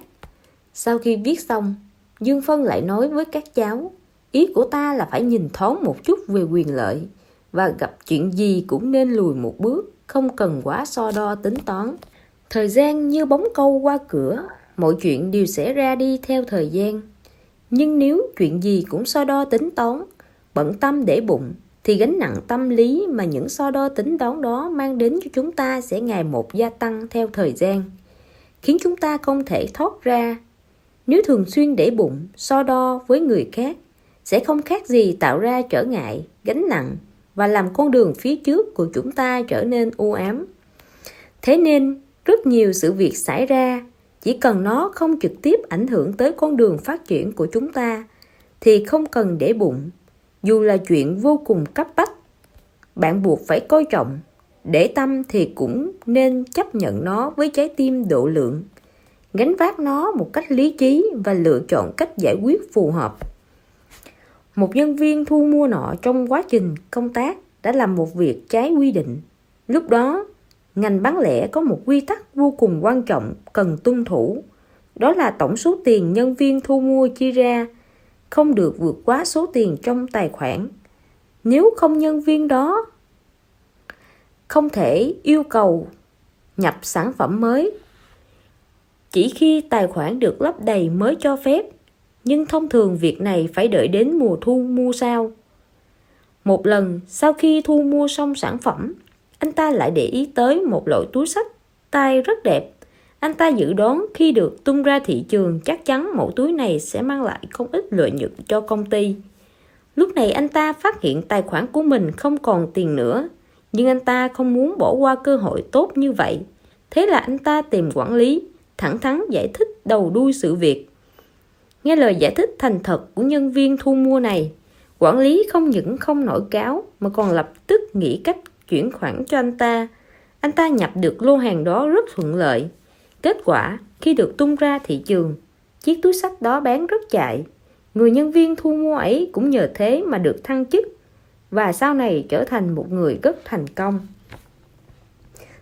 Sau khi viết xong, Dương Phân lại nói với các cháu, ý của ta là phải nhìn thoáng một chút về quyền lợi, và gặp chuyện gì cũng nên lùi một bước, không cần quá so đo tính toán. Thời gian như bóng câu qua cửa, mọi chuyện đều sẽ ra đi theo thời gian. Nhưng nếu chuyện gì cũng so đo tính toán, bận tâm để bụng, thì gánh nặng tâm lý mà những so đo tính toán đó mang đến cho chúng ta sẽ ngày một gia tăng theo thời gian, khiến chúng ta không thể thoát ra. Nếu thường xuyên để bụng, so đo với người khác, sẽ không khác gì tạo ra trở ngại, gánh nặng và làm con đường phía trước của chúng ta trở nên u ám. Thế nên, rất nhiều sự việc xảy ra, chỉ cần nó không trực tiếp ảnh hưởng tới con đường phát triển của chúng ta, thì không cần để bụng, dù là chuyện vô cùng cấp bách. Bạn buộc phải coi trọng, để tâm thì cũng nên chấp nhận nó với trái tim độ lượng, gánh vác nó một cách lý trí và lựa chọn cách giải quyết phù hợp. Một nhân viên thu mua nọ trong quá trình công tác đã làm một việc trái quy định. Lúc đó, ngành bán lẻ có một quy tắc vô cùng quan trọng cần tuân thủ. Đó là tổng số tiền nhân viên thu mua chia ra không được vượt quá số tiền trong tài khoản. Nếu không, nhân viên đó không thể yêu cầu nhập sản phẩm mới. Chỉ khi tài khoản được lấp đầy mới cho phép, nhưng thông thường việc này phải đợi đến mùa thu mua sau. Một lần sau khi thu mua xong sản phẩm, anh ta lại để ý tới một loại túi xách tay rất đẹp. Anh ta dự đoán khi được tung ra thị trường, chắc chắn mẫu túi này sẽ mang lại không ít lợi nhuận cho công ty. Lúc này anh ta phát hiện tài khoản của mình không còn tiền nữa, nhưng anh ta không muốn bỏ qua cơ hội tốt như vậy. Thế là anh ta tìm quản lý, thẳng thắn giải thích đầu đuôi sự việc. Nghe lời giải thích thành thật của nhân viên thu mua này, quản lý không những không nổi cáo mà còn lập tức nghĩ cách chuyển khoản cho anh ta. Anh ta nhập được lô hàng đó rất thuận lợi. Kết quả, khi được tung ra thị trường, chiếc túi xách đó bán rất chạy. Người nhân viên thu mua ấy cũng nhờ thế mà được thăng chức và sau này trở thành một người rất thành công.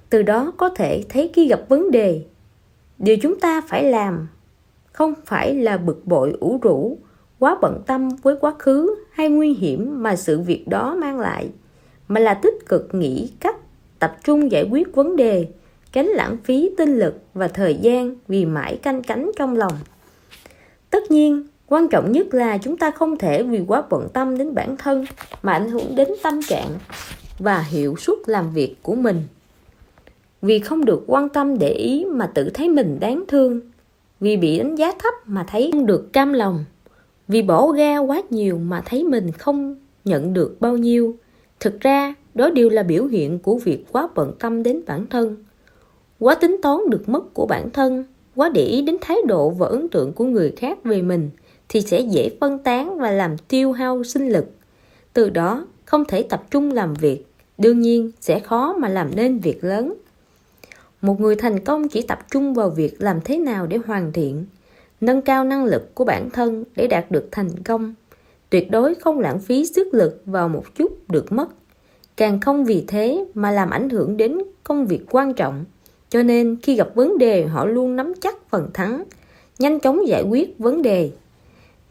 Từ đó có thể thấy khi gặp vấn đề, điều chúng ta phải làm không phải là bực bội ủ rũ, quá bận tâm với quá khứ hay nguy hiểm mà sự việc đó mang lại, mà là tích cực nghĩ cách tập trung giải quyết vấn đề, tránh lãng phí tinh lực và thời gian vì mãi canh cánh trong lòng. Tất nhiên, quan trọng nhất là chúng ta không thể vì quá bận tâm đến bản thân mà ảnh hưởng đến tâm trạng và hiệu suất làm việc của mình. Vì không được quan tâm để ý mà tự thấy mình đáng thương, vì bị đánh giá thấp mà thấy không được cam lòng, vì bỏ ra quá nhiều mà thấy mình không nhận được bao nhiêu. Thực ra, đó đều là biểu hiện của việc quá bận tâm đến bản thân, quá tính toán được mất của bản thân, quá để ý đến thái độ và ấn tượng của người khác về mình thì sẽ dễ phân tán và làm tiêu hao sinh lực. Từ đó, không thể tập trung làm việc, đương nhiên sẽ khó mà làm nên việc lớn. Một người thành công chỉ tập trung vào việc làm thế nào để hoàn thiện, nâng cao năng lực của bản thân để đạt được thành công, tuyệt đối không lãng phí sức lực vào một chút được mất, càng không vì thế mà làm ảnh hưởng đến công việc quan trọng. Cho nên khi gặp vấn đề, họ luôn nắm chắc phần thắng, nhanh chóng giải quyết vấn đề.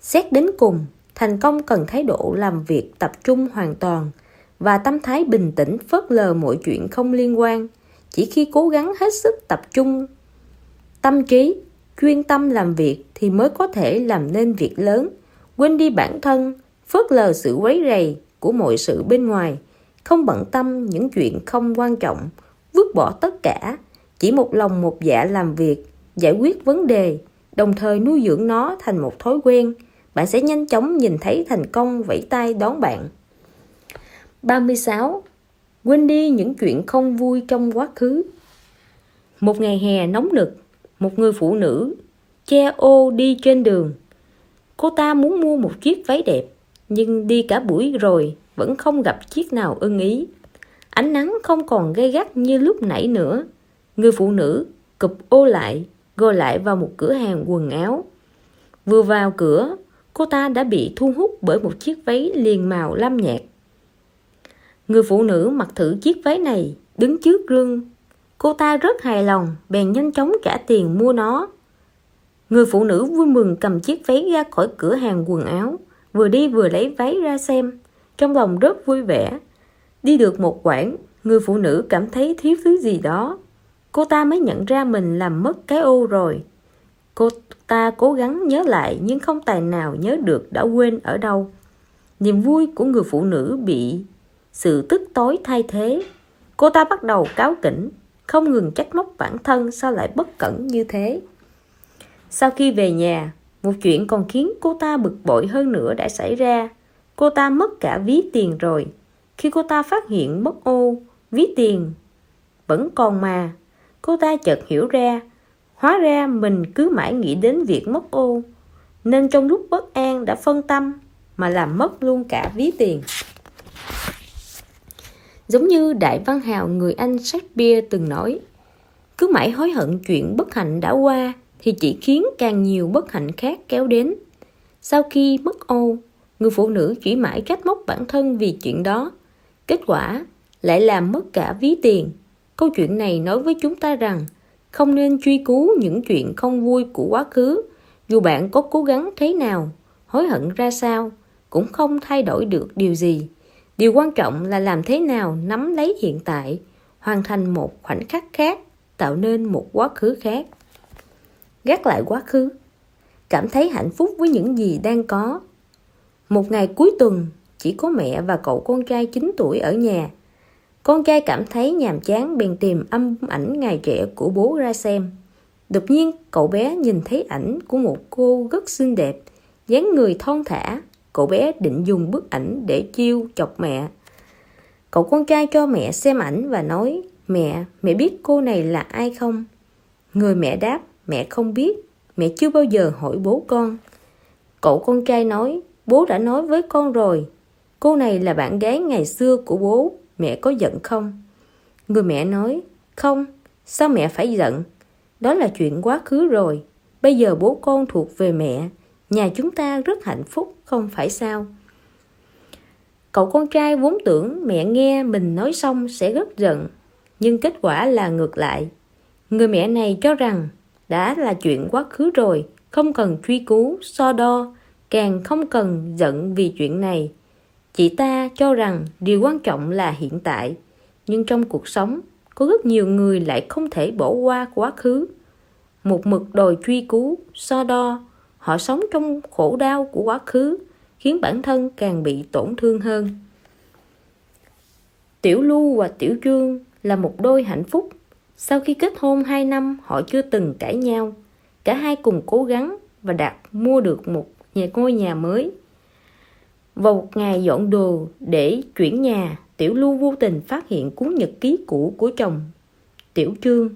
Xét đến cùng, thành công cần thái độ làm việc tập trung hoàn toàn và tâm thái bình tĩnh, phớt lờ mọi chuyện không liên quan. Chỉ khi cố gắng hết sức tập trung tâm trí, chuyên tâm làm việc thì mới có thể làm nên việc lớn, quên đi bản thân, phớt lờ sự quấy rầy của mọi sự bên ngoài, không bận tâm những chuyện không quan trọng, vứt bỏ tất cả, chỉ một lòng một dạ làm việc, giải quyết vấn đề, đồng thời nuôi dưỡng nó thành một thói quen. Bạn sẽ nhanh chóng nhìn thấy thành công vẫy tay đón bạn. ba mươi sáu. Quên đi những chuyện không vui trong quá khứ. Một ngày hè nóng nực, một người phụ nữ che ô đi trên đường. Cô ta muốn mua một chiếc váy đẹp, nhưng đi cả buổi rồi vẫn không gặp chiếc nào ưng ý. Ánh nắng không còn gay gắt như lúc nãy nữa. Người phụ nữ cụp ô lại, gọi lại vào một cửa hàng quần áo. Vừa vào cửa, cô ta đã bị thu hút bởi một chiếc váy liền màu lam nhạt. Người phụ nữ mặc thử chiếc váy này, đứng trước gương. Cô ta rất hài lòng, bèn nhanh chóng trả tiền mua nó. Người phụ nữ vui mừng cầm chiếc váy ra khỏi cửa hàng quần áo, vừa đi vừa lấy váy ra xem, trong lòng rất vui vẻ. Đi được một quãng, người phụ nữ cảm thấy thiếu thứ gì đó. Cô ta mới nhận ra mình làm mất cái ô rồi. Cô ta cố gắng nhớ lại nhưng không tài nào nhớ được đã quên ở đâu. Niềm vui của người phụ nữ bị sự tức tối thay thế. Cô ta bắt đầu cáu kỉnh, không ngừng trách móc bản thân sao lại bất cẩn như thế. Sau khi về nhà, một chuyện còn khiến cô ta bực bội hơn nữa đã xảy ra. Cô ta mất cả ví tiền rồi. Khi cô ta phát hiện mất ô, ví tiền vẫn còn mà. Cô ta chợt hiểu ra, hóa ra mình cứ mãi nghĩ đến việc mất ô, nên trong lúc bất an đã phân tâm mà làm mất luôn cả ví tiền. Giống như đại văn hào người Anh Shakespeare từng nói, cứ mãi hối hận chuyện bất hạnh đã qua thì chỉ khiến càng nhiều bất hạnh khác kéo đến. Sau khi mất ô, người phụ nữ chỉ mãi trách móc bản thân vì chuyện đó, kết quả lại làm mất cả ví tiền. Câu chuyện này nói với chúng ta rằng không nên truy cứu những chuyện không vui của quá khứ. Dù bạn có cố gắng thế nào, hối hận ra sao, cũng không thay đổi được điều gì. Điều quan trọng là làm thế nào nắm lấy hiện tại, hoàn thành một khoảnh khắc khác, tạo nên một quá khứ khác. Gác lại quá khứ, cảm thấy hạnh phúc với những gì đang có. Một ngày cuối tuần, chỉ có mẹ và cậu con trai chín tuổi ở nhà. Con trai cảm thấy nhàm chán bèn tìm âm ảnh ngày trẻ của bố ra xem. Đột nhiên, cậu bé nhìn thấy ảnh của một cô rất xinh đẹp, dáng người thon thả. Cậu bé định dùng bức ảnh để chiêu chọc mẹ. Cậu con trai cho mẹ xem ảnh và nói, mẹ, mẹ biết cô này là ai không? Người mẹ đáp, mẹ không biết, mẹ chưa bao giờ hỏi bố con. Cậu con trai nói, bố đã nói với con rồi, cô này là bạn gái ngày xưa của bố, mẹ có giận không? Người mẹ nói, không, sao mẹ phải giận? Đó là chuyện quá khứ rồi, bây giờ bố con thuộc về mẹ, nhà chúng ta rất hạnh phúc, không phải sao? Cậu con trai vốn tưởng mẹ nghe mình nói xong sẽ rất giận, nhưng kết quả là ngược lại. Người mẹ này cho rằng đã là chuyện quá khứ rồi, không cần truy cứu, so đo, càng không cần giận vì chuyện này. Chị ta cho rằng điều quan trọng là hiện tại, nhưng trong cuộc sống có rất nhiều người lại không thể bỏ qua quá khứ. Một mực đòi truy cứu, so đo, họ sống trong khổ đau của quá khứ, khiến bản thân càng bị tổn thương hơn. Tiểu Lưu và Tiểu Trương là một đôi hạnh phúc. Sau khi kết hôn hai năm, họ chưa từng cãi nhau. Cả hai cùng cố gắng và đạt mua được một nhà ngôi nhà mới. Vào một ngày dọn đồ để chuyển nhà, Tiểu Lưu vô tình phát hiện cuốn nhật ký cũ của chồng Tiểu Trương.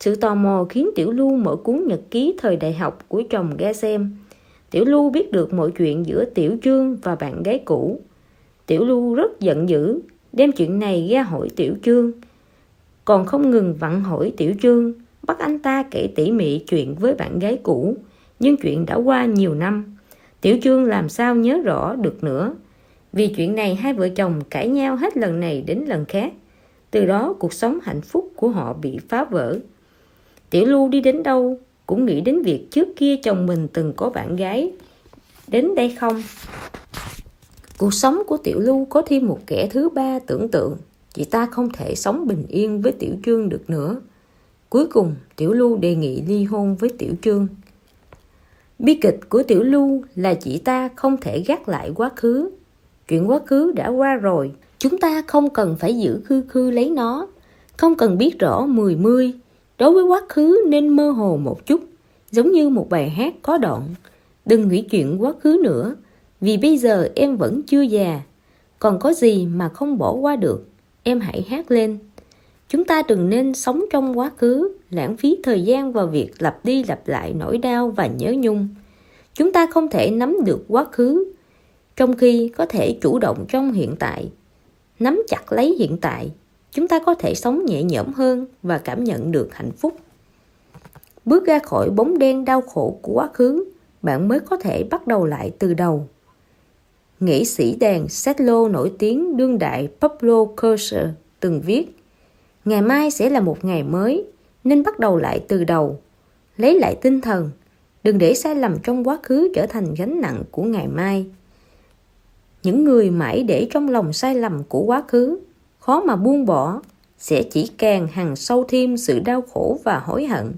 Sự tò mò khiến Tiểu Lưu mở cuốn nhật ký thời đại học của chồng ra xem. Tiểu Lưu biết được mọi chuyện giữa Tiểu Trương và bạn gái cũ. Tiểu Lưu rất giận dữ, đem chuyện này ra hỏi Tiểu Trương. Còn không ngừng vặn hỏi Tiểu Trương, bắt anh ta kể tỉ mỉ chuyện với bạn gái cũ. Nhưng chuyện đã qua nhiều năm, Tiểu Trương làm sao nhớ rõ được nữa. Vì chuyện này hai vợ chồng cãi nhau hết lần này đến lần khác. Từ đó cuộc sống hạnh phúc của họ bị phá vỡ. Tiểu Lưu đi đến đâu cũng nghĩ đến việc trước kia chồng mình từng có bạn gái, đến đây không? Cuộc sống của Tiểu Lưu có thêm một kẻ thứ ba tưởng tượng. Chị ta không thể sống bình yên với Tiểu Trương được nữa. Cuối cùng Tiểu Lưu đề nghị ly hôn với Tiểu Trương. Bi kịch của Tiểu Lưu là chị ta không thể gác lại quá khứ. Chuyện quá khứ đã qua rồi, chúng ta không cần phải giữ khư khư lấy nó. Không cần biết rõ mười mươi. Đối với quá khứ nên mơ hồ một chút, giống như một bài hát có đoạn, đừng nghĩ chuyện quá khứ nữa, vì bây giờ em vẫn chưa già, còn có gì mà không bỏ qua được, em hãy hát lên. Chúng ta đừng nên sống trong quá khứ, lãng phí thời gian vào việc lặp đi lặp lại nỗi đau và nhớ nhung. Chúng ta không thể nắm được quá khứ, trong khi có thể chủ động trong hiện tại, nắm chặt lấy hiện tại, chúng ta có thể sống nhẹ nhõm hơn và cảm nhận được hạnh phúc. Bước ra khỏi bóng đen đau khổ của quá khứ, bạn mới có thể bắt đầu lại từ đầu. Nghệ sĩ đàn cello nổi tiếng đương đại Pablo Coelho từng viết: "Ngày mai sẽ là một ngày mới, nên bắt đầu lại từ đầu. Lấy lại tinh thần, đừng để sai lầm trong quá khứ trở thành gánh nặng của ngày mai." Những người mãi để trong lòng sai lầm của quá khứ, khó mà buông bỏ, sẽ chỉ càng hằn sâu thêm sự đau khổ và hối hận,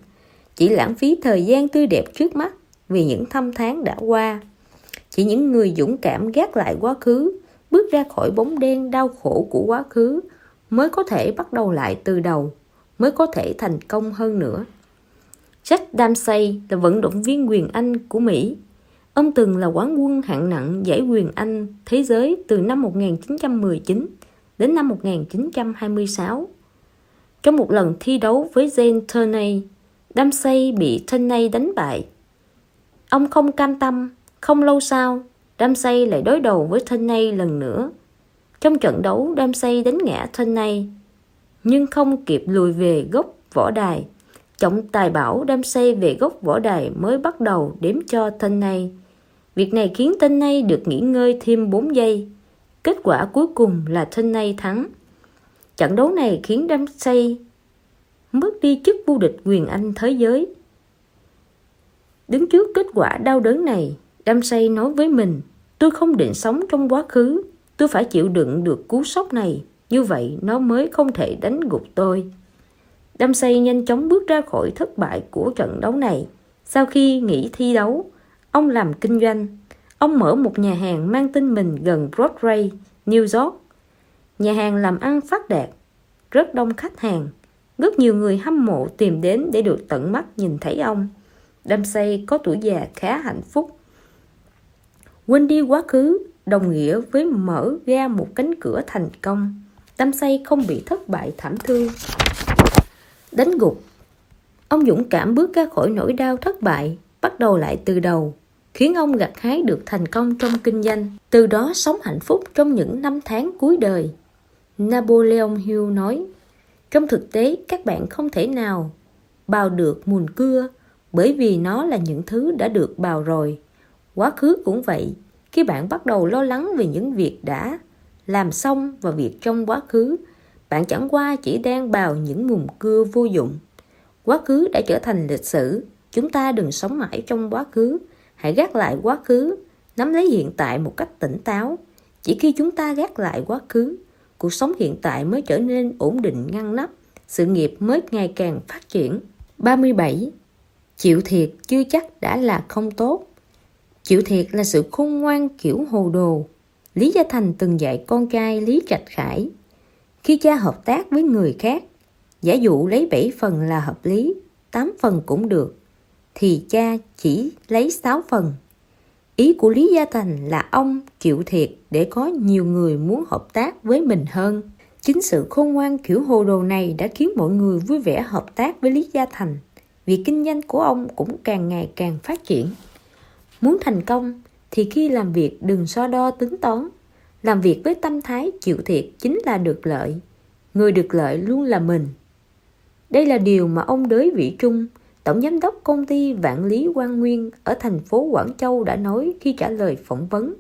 chỉ lãng phí thời gian tươi đẹp trước mắt vì những thăm tháng đã qua. Chỉ những người dũng cảm gác lại quá khứ, bước ra khỏi bóng đen đau khổ của quá khứ, mới có thể bắt đầu lại từ đầu, mới có thể thành công hơn nữa. Jack Dempsey là vận động viên quyền Anh của Mỹ. Ông từng là quán quân hạng nặng giải quyền Anh thế giới từ năm một nghìn chín trăm mười chín đến năm một nghìn chín trăm hai mươi sáu. Trong một lần thi đấu với Jane Turney, Dempsey bị Turney đánh bại. Ông không cam tâm, không lâu sau, Dempsey lại đối đầu với Turney lần nữa. Trong trận đấu, Dempsey đánh ngã Turney, nhưng không kịp lùi về góc võ đài. Trọng tài bảo Dempsey về góc võ đài mới bắt đầu đếm cho Turney. Việc này khiến Turney được nghỉ ngơi thêm bốn giây. Kết quả cuối cùng là Turney thắng. Trận đấu này khiến Dempsey mất đi chức vô địch quyền Anh thế giới. Đứng trước kết quả đau đớn này, Dempsey nói với mình: "Tôi không định sống trong quá khứ, tôi phải chịu đựng được cú sốc này, như vậy nó mới không thể đánh gục tôi." Dempsey nhanh chóng bước ra khỏi thất bại của trận đấu này. Sau khi nghỉ thi đấu, ông làm kinh doanh. Ông mở một nhà hàng mang tên mình gần Broadway, New York. Nhà hàng làm ăn phát đạt, rất đông khách hàng. Rất nhiều người hâm mộ tìm đến để được tận mắt nhìn thấy ông. Dempsey có tuổi già khá hạnh phúc. Quên đi quá khứ đồng nghĩa với mở ra một cánh cửa thành công. Dempsey không bị thất bại thảm thương đánh gục. Ông dũng cảm bước ra khỏi nỗi đau thất bại, bắt đầu lại từ đầu, khiến ông gặt hái được thành công trong kinh doanh, từ đó sống hạnh phúc trong những năm tháng cuối đời. Napoleon Hill nói: "Trong thực tế, các bạn không thể nào bào được mùn cưa, bởi vì nó là những thứ đã được bào rồi. Quá khứ cũng vậy, khi bạn bắt đầu lo lắng về những việc đã làm xong và việc trong quá khứ, bạn chẳng qua chỉ đang bào những mùn cưa vô dụng. Quá khứ đã trở thành lịch sử, chúng ta đừng sống mãi trong quá khứ, hãy gác lại quá khứ, nắm lấy hiện tại một cách tỉnh táo. Chỉ khi chúng ta gác lại quá khứ, cuộc sống hiện tại mới trở nên ổn định ngăn nắp, sự nghiệp mới ngày càng phát triển." ba mươi bảy. Chịu thiệt chưa chắc đã là không tốt. Chịu thiệt là sự khôn ngoan kiểu hồ đồ. Lý Gia Thành từng dạy con trai Lý Trạch Khải: khi cha hợp tác với người khác, giả dụ lấy bảy phần là hợp lý, tám phần cũng được, thì cha chỉ lấy sáu phần. Ý của Lý Gia Thành là ông chịu thiệt để có nhiều người muốn hợp tác với mình hơn. Chính sự khôn ngoan kiểu hồ đồ này đã khiến mọi người vui vẻ hợp tác với Lý Gia Thành, vì kinh doanh của ông cũng càng ngày càng phát triển. Muốn thành công thì khi làm việc đừng so đo tính toán. Làm việc với tâm thái chịu thiệt chính là được lợi. Người được lợi luôn là mình. Đây là điều mà ông Đới Vĩ Trung, tổng giám đốc công ty Vạn Lý Quang Nguyên ở thành phố Quảng Châu đã nói khi trả lời phỏng vấn.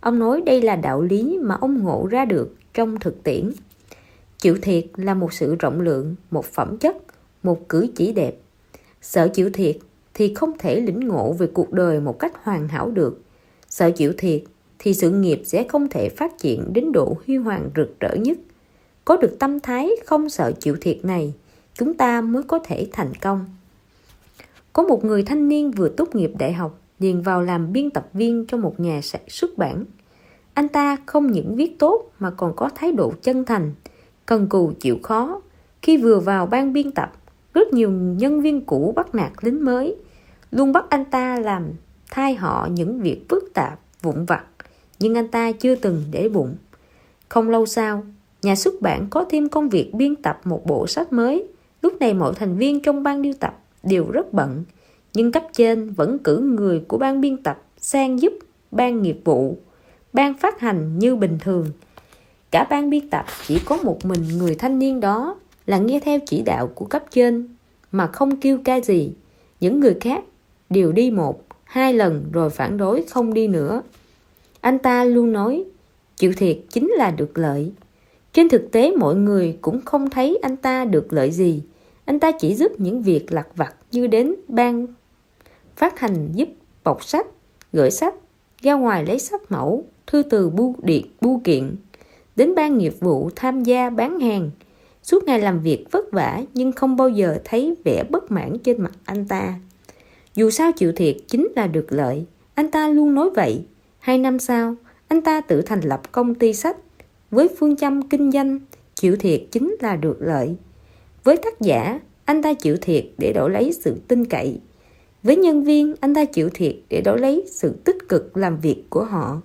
Ông nói đây là đạo lý mà ông ngộ ra được trong thực tiễn. Chịu thiệt là một sự rộng lượng, một phẩm chất, một cử chỉ đẹp. Sợ chịu thiệt thì không thể lĩnh ngộ về cuộc đời một cách hoàn hảo được. Sợ chịu thiệt thì sự nghiệp sẽ không thể phát triển đến độ huy hoàng rực rỡ nhất. Có được tâm thái không sợ chịu thiệt này, chúng ta mới có thể thành công. Có một người thanh niên vừa tốt nghiệp đại học liền vào làm biên tập viên cho một nhà xuất bản. Anh ta không những viết tốt mà còn có thái độ chân thành, cần cù chịu khó. Khi vừa vào ban biên tập, rất nhiều nhân viên cũ bắt nạt lính mới, luôn bắt anh ta làm thay họ những việc phức tạp, vụn vặt, nhưng anh ta chưa từng để bụng. Không lâu sau, nhà xuất bản có thêm công việc biên tập một bộ sách mới. Lúc này mọi thành viên trong ban biên tập đều rất bận, nhưng cấp trên vẫn cử người của ban biên tập sang giúp ban nghiệp vụ, ban phát hành như bình thường. Cả ban biên tập chỉ có một mình người thanh niên đó là nghe theo chỉ đạo của cấp trên mà không kêu ca gì. Những người khác đều đi một, hai lần rồi phản đối không đi nữa. Anh ta luôn nói chịu thiệt chính là được lợi. Trên thực tế mọi người cũng không thấy anh ta được lợi gì. Anh ta chỉ giúp những việc lặt vặt như đến ban phát hành giúp bọc sách, gửi sách, ra ngoài lấy sách mẫu, thư từ bưu điện, bưu kiện, đến ban nghiệp vụ tham gia bán hàng. Suốt ngày làm việc vất vả nhưng không bao giờ thấy vẻ bất mãn trên mặt anh ta. Dù sao chịu thiệt chính là được lợi, anh ta luôn nói vậy. Hai năm sau, anh ta tự thành lập công ty sách với phương châm kinh doanh chịu thiệt chính là được lợi. Với tác giả, anh ta chịu thiệt để đổi lấy sự tin cậy. Với nhân viên, anh ta chịu thiệt để đổi lấy sự tích cực làm việc của họ.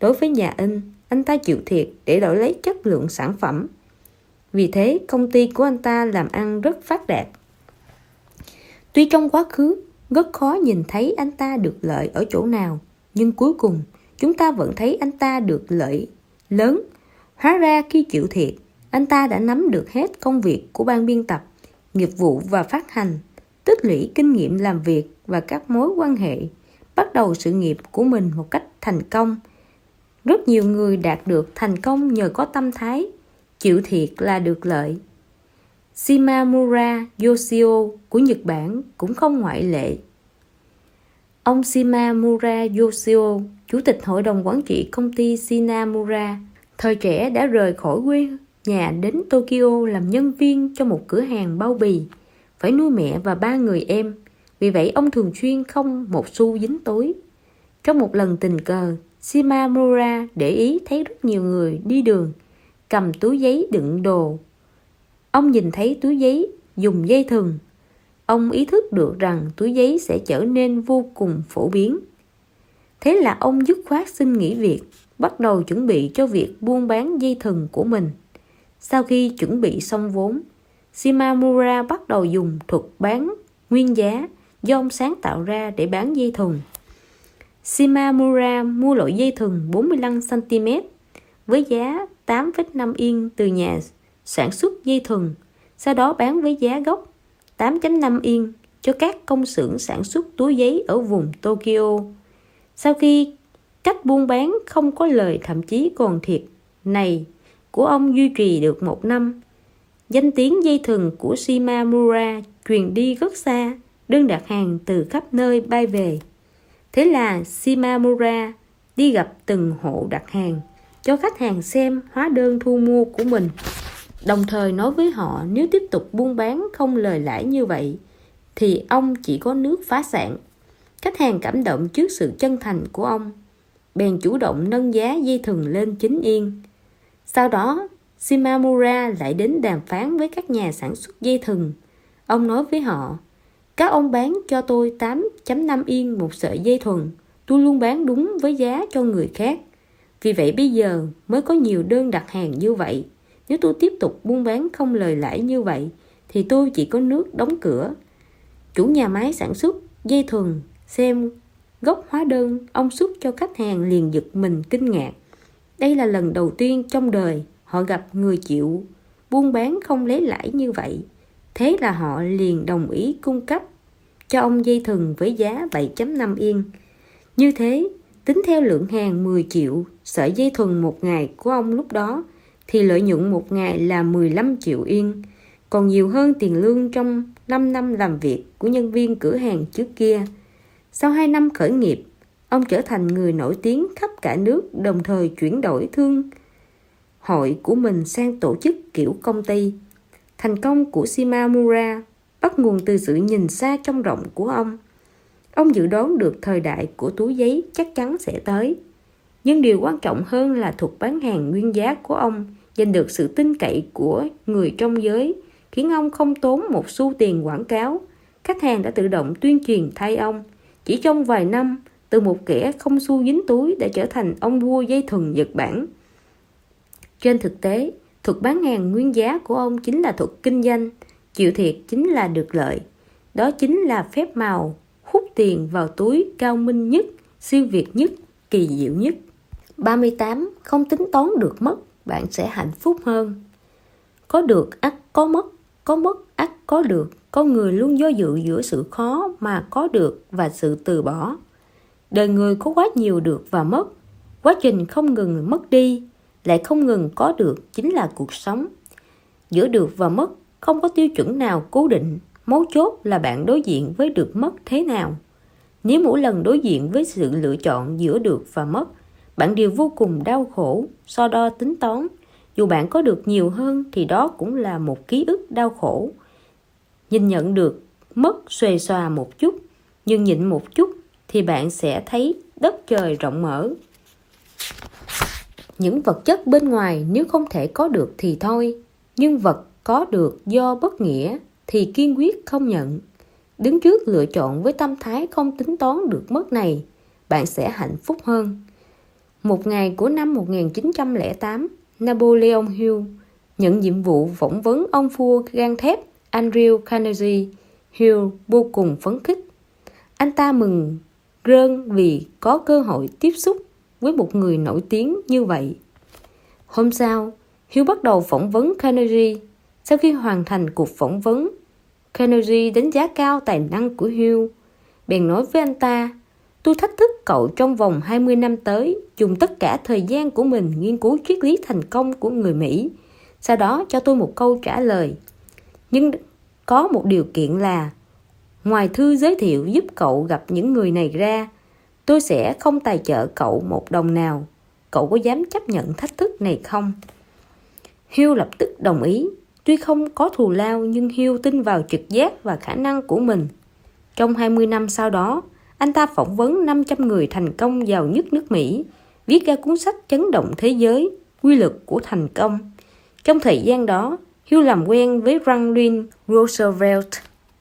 Đối với nhà in, anh ta chịu thiệt để đổi lấy chất lượng sản phẩm. Vì thế, công ty của anh ta làm ăn rất phát đạt. Tuy trong quá khứ, rất khó nhìn thấy anh ta được lợi ở chỗ nào, nhưng cuối cùng, chúng ta vẫn thấy anh ta được lợi lớn. Hóa ra khi chịu thiệt, anh ta đã nắm được hết công việc của ban biên tập, nghiệp vụ và phát hành, tích lũy kinh nghiệm làm việc và các mối quan hệ, bắt đầu sự nghiệp của mình một cách thành công. Rất nhiều người đạt được thành công nhờ có tâm thái chịu thiệt là được lợi. Shimamura Yoshio của Nhật Bản cũng không ngoại lệ. Ông Shimamura Yoshio, chủ tịch hội đồng quản trị công ty Shinamura, thời trẻ đã rời khỏi quê nhà đến Tokyo làm nhân viên cho một cửa hàng bao bì, phải nuôi mẹ và ba người em. Vì vậy ông thường xuyên không một xu dính túi. Trong một lần tình cờ, Shimamura để ý thấy rất nhiều người đi đường cầm túi giấy đựng đồ. Ông nhìn thấy túi giấy dùng dây thừng. Ông ý thức được rằng túi giấy sẽ trở nên vô cùng phổ biến. Thế là ông dứt khoát xin nghỉ việc, bắt đầu chuẩn bị cho việc buôn bán dây thừng của mình. Sau khi chuẩn bị xong vốn, Shimamura bắt đầu dùng thuật bán nguyên giá do ông sáng tạo ra để bán dây thừng. Shimamura mua loại dây thừng bốn mươi lăm xăng-ti-mét với giá tám phẩy năm yên từ nhà sản xuất dây thừng, sau đó bán với giá gốc tám phẩy năm yên cho các công xưởng sản xuất túi giấy ở vùng Tokyo. Sau khi cách buôn bán không có lời thậm chí còn thiệt này của ông duy trì được một năm, danh tiếng dây thừng của Shimamura truyền đi rất xa, đơn đặt hàng từ khắp nơi bay về. Thế là Shimamura đi gặp từng hộ đặt hàng, cho khách hàng xem hóa đơn thu mua của mình, đồng thời nói với họ nếu tiếp tục buôn bán không lời lãi như vậy thì ông chỉ có nước phá sản. Khách hàng cảm động trước sự chân thành của ông, bèn chủ động nâng giá dây thừng lên chín yên. Sau đó Shimamura lại đến đàm phán với các nhà sản xuất dây thừng. Ông nói với họ, các ông bán cho tôi tám phẩy năm yên một sợi dây thừng, tôi luôn bán đúng với giá cho người khác. Vì vậy bây giờ mới có nhiều đơn đặt hàng như vậy. Nếu tôi tiếp tục buôn bán không lời lãi như vậy thì tôi chỉ có nước đóng cửa. Chủ nhà máy sản xuất dây thừng xem gốc hóa đơn ông xuất cho khách hàng liền giật mình kinh ngạc. Đây là lần đầu tiên trong đời họ gặp người chịu buôn bán không lấy lãi như vậy. Thế là họ liền đồng ý cung cấp cho ông dây thừng với giá bảy phẩy năm yên. Như thế, tính theo lượng hàng mười triệu sợi dây thừng một ngày của ông lúc đó thì lợi nhuận một ngày là mười lăm triệu yên, còn nhiều hơn tiền lương trong năm năm làm việc của nhân viên cửa hàng trước kia. Sau hai năm khởi nghiệp, ông trở thành người nổi tiếng khắp cả nước, đồng thời chuyển đổi thương hội của mình sang tổ chức kiểu công ty. Thành công của Shimamura bắt nguồn từ sự nhìn xa trông rộng của ông. Ông dự đoán được thời đại của túi giấy chắc chắn sẽ tới. Nhưng điều quan trọng hơn là thuật bán hàng nguyên giá của ông giành được sự tin cậy của người trong giới, khiến ông không tốn một xu tiền quảng cáo. Khách hàng đã tự động tuyên truyền thay ông. Chỉ trong vài năm, từ một kẻ không xu dính túi đã trở thành ông vua dây thừng Nhật Bản. Trên thực tế, thuật bán hàng nguyên giá của ông chính là thuật kinh doanh, chịu thiệt chính là được lợi. Đó chính là phép màu hút tiền vào túi cao minh nhất, siêu việt nhất, kỳ diệu nhất. ba mươi tám Không tính toán được mất bạn sẽ hạnh phúc hơn. Có được ắt có mất, có mất ắt có được. Con người luôn do dự giữa sự khó mà có được và sự từ bỏ. Đời người có quá nhiều được và mất. Quá trình không ngừng mất đi, lại không ngừng có được chính là cuộc sống. Giữa được và mất không có tiêu chuẩn nào cố định. Mấu chốt là bạn đối diện với được mất thế nào. Nếu mỗi lần đối diện với sự lựa chọn giữa được và mất, bạn đều vô cùng đau khổ, so đo tính toán. Dù bạn có được nhiều hơn thì đó cũng là một ký ức đau khổ. Nhìn nhận được mất xuề xòa một chút, nhưng nhịn một chút thì bạn sẽ thấy đất trời rộng mở. Những vật chất bên ngoài nếu không thể có được thì thôi, nhưng vật có được do bất nghĩa thì kiên quyết không nhận. Đứng trước lựa chọn với tâm thái không tính toán được mất này, bạn sẽ hạnh phúc hơn. Một ngày của năm một nghìn chín trăm lẻ tám, Napoleon Hill nhận nhiệm vụ phỏng vấn ông vua gang thép Andrew Carnegie. Hill vô cùng phấn khích. Anh ta mừng rơn vì có cơ hội tiếp xúc với một người nổi tiếng như vậy. Hôm sau, Hill bắt đầu phỏng vấn Carnegie. Sau khi hoàn thành cuộc phỏng vấn, Carnegie đánh giá cao tài năng của Hill, bèn nói với anh ta: "Tôi thách thức cậu trong vòng hai mươi năm tới, dùng tất cả thời gian của mình nghiên cứu triết lý thành công của người Mỹ, sau đó cho tôi một câu trả lời. Nhưng có một điều kiện là, ngoài thư giới thiệu giúp cậu gặp những người này ra, tôi sẽ không tài trợ cậu một đồng nào. Cậu có dám chấp nhận thách thức này không?" Hill lập tức đồng ý. Tuy không có thù lao, nhưng Hill tin vào trực giác và khả năng của mình. Trong hai mươi năm sau đó, anh ta phỏng vấn năm trăm người thành công giàu nhất nước Mỹ, viết ra cuốn sách chấn động thế giới, Quy luật của thành công. Trong thời gian đó, Hill làm quen với Franklin Roosevelt.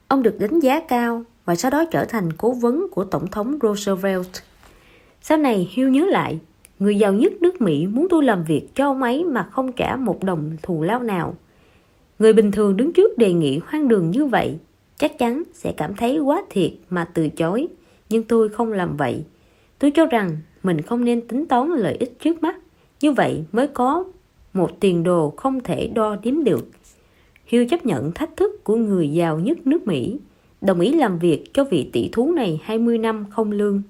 Ông được đánh giá cao và sau đó trở thành cố vấn của Tổng thống Roosevelt. Sau này Hill nhớ lại, người giàu nhất nước Mỹ muốn tôi làm việc cho ông ấy mà không trả một đồng thù lao nào. Người bình thường đứng trước đề nghị hoang đường như vậy chắc chắn sẽ cảm thấy quá thiệt mà từ chối, nhưng tôi không làm vậy. Tôi cho rằng mình không nên tính toán lợi ích trước mắt, như vậy mới có một tiền đồ không thể đo đếm được. Hill chấp nhận thách thức của người giàu nhất nước Mỹ, đồng ý làm việc cho vị tỷ phú này hai mươi năm không lương.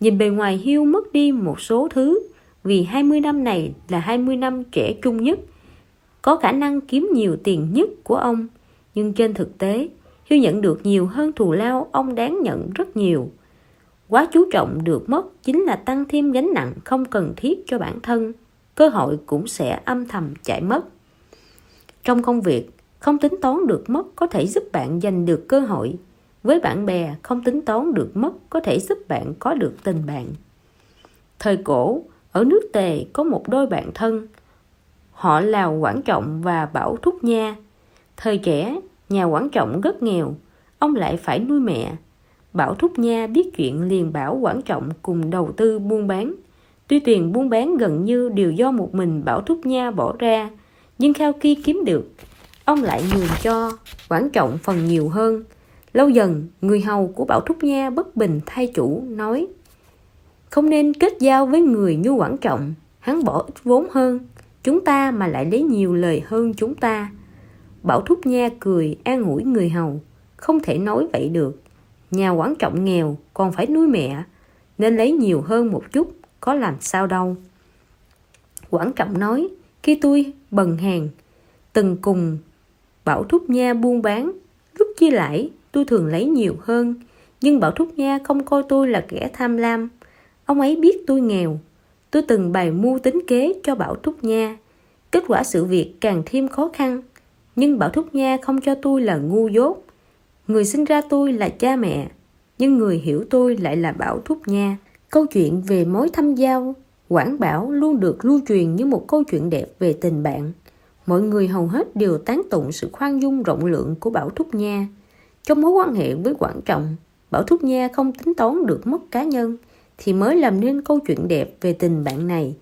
Nhìn bề ngoài, Hill mất đi một số thứ, vì hai mươi năm này là hai mươi năm trẻ trung nhất, có khả năng kiếm nhiều tiền nhất của ông, nhưng trên thực tế, Hill nhận được nhiều hơn thù lao ông đáng nhận rất nhiều. Quá chú trọng được mất chính là tăng thêm gánh nặng không cần thiết cho bản thân, cơ hội cũng sẽ âm thầm chạy mất. Trong công việc, không tính toán được mất có thể giúp bạn giành được cơ hội. Với bạn bè, không tính toán được mất có thể giúp bạn có được tình bạn. Thời cổ, ở nước Tề có một đôi bạn thân, họ là Quản Trọng và Bảo Thúc Nha. Thời trẻ, nhà Quản Trọng rất nghèo, ông lại phải nuôi mẹ. Bảo Thúc Nha biết chuyện liền bảo Quản Trọng cùng đầu tư buôn bán. Tuy tiền buôn bán gần như đều do một mình Bảo Thúc Nha bỏ ra, nhưng sau khi kiếm được, ông lại nhường cho Quản Trọng phần nhiều hơn. Lâu dần, người hầu của Bảo Thúc Nha bất bình thay chủ, nói không nên kết giao với người như Quản Trọng, hắn bỏ ít vốn hơn chúng ta mà lại lấy nhiều lời hơn chúng ta. Bảo Thúc Nha cười an ủi người hầu, không thể nói vậy được, nhà Quản Trọng nghèo còn phải nuôi mẹ, nên lấy nhiều hơn một chút có làm sao đâu. Quản Trọng nói, khi tôi bần hàn từng cùng Bảo Thúc Nha buôn bán, lúc chia lãi tôi thường lấy nhiều hơn, nhưng Bảo Thúc Nha không coi tôi là kẻ tham lam, ông ấy biết tôi nghèo. Tôi từng bày mưu tính kế cho Bảo Thúc Nha, kết quả sự việc càng thêm khó khăn, nhưng Bảo Thúc Nha không cho tôi là ngu dốt. Người sinh ra tôi là cha mẹ, nhưng người hiểu tôi lại là Bảo Thúc Nha. Câu chuyện về mối thâm giao Quản Bảo luôn được lưu truyền như một câu chuyện đẹp về tình bạn. Mọi người hầu hết đều tán tụng sự khoan dung rộng lượng của Bảo Thúc Nha. Trong mối quan hệ với Quản Trọng, Bảo Thúc Nha không tính toán được mất cá nhân thì mới làm nên câu chuyện đẹp về tình bạn này.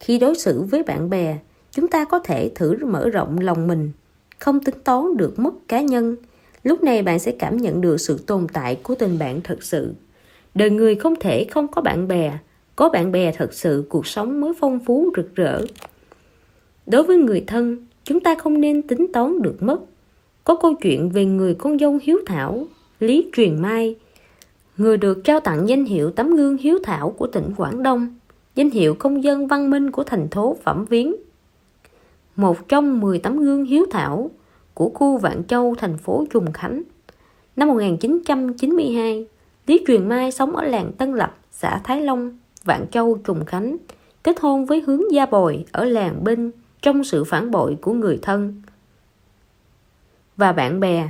Khi đối xử với bạn bè, chúng ta có thể thử mở rộng lòng mình, không tính toán được mất cá nhân. Lúc này bạn sẽ cảm nhận được sự tồn tại của tình bạn thật sự. Đời người không thể không có bạn bè, có bạn bè thật sự cuộc sống mới phong phú rực rỡ. Đối với người thân, chúng ta không nên tính toán được mất. Có câu chuyện về người con dâu hiếu thảo, Lý Truyền Mai, người được trao tặng danh hiệu tấm gương hiếu thảo của tỉnh Quảng Đông, danh hiệu công dân văn minh của thành phố Phẩm Viến. Một trong mười tấm gương hiếu thảo của khu Vạn Châu, thành phố Trùng Khánh. Năm một nghìn chín trăm chín mươi hai, Lý Truyền Mai sống ở làng Tân Lập, xã Thái Long, Vạn Châu, Trùng Khánh, kết hôn với Hướng Gia Bồi ở làng Binh trong sự phản bội của người thân và bạn bè.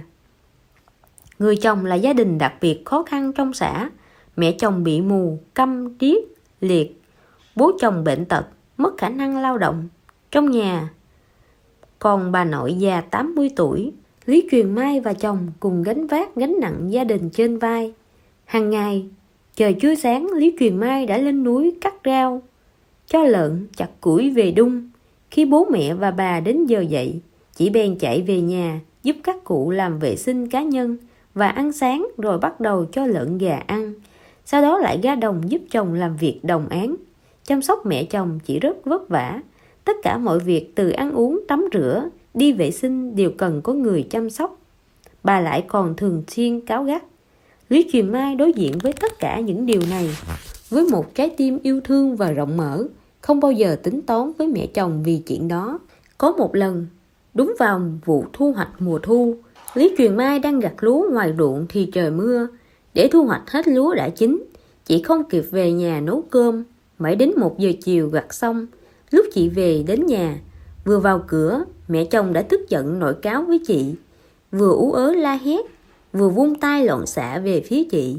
Người chồng là gia đình đặc biệt khó khăn trong xã, mẹ chồng bị mù, câm, điếc, liệt, bố chồng bệnh tật, mất khả năng lao động. Trong nhà còn bà nội già tám mươi tuổi, Lý Truyền Mai và chồng cùng gánh vác gánh nặng gia đình trên vai. Hàng ngày, trời chưa sáng, Lý Truyền Mai đã lên núi cắt rau, cho lợn, chặt củi về đung. Khi bố mẹ và bà đến giờ dậy, chị bèn chạy về nhà giúp các cụ làm vệ sinh cá nhân và ăn sáng, rồi bắt đầu cho lợn gà ăn. Sau đó lại ra đồng giúp chồng làm việc đồng áng. Chăm sóc mẹ chồng chỉ rất vất vả. Tất cả mọi việc từ ăn uống, tắm rửa, đi vệ sinh đều cần có người chăm sóc. Bà lại còn thường xuyên cáu gắt. Lý Truyền Mai đối diện với tất cả những điều này với một trái tim yêu thương và rộng mở, không bao giờ tính toán với mẹ chồng vì chuyện đó. Có một lần, đúng vào vụ thu hoạch mùa thu, Lý Truyền Mai đang gặt lúa ngoài ruộng thì trời mưa. Để thu hoạch hết lúa đã chín, chị không kịp về nhà nấu cơm. Mãi đến một giờ chiều gặt xong, lúc chị về đến nhà, vừa vào cửa, mẹ chồng đã tức giận nổi cáu với chị, vừa ú ớ la hét, vừa vung tay loạn xạ về phía chị.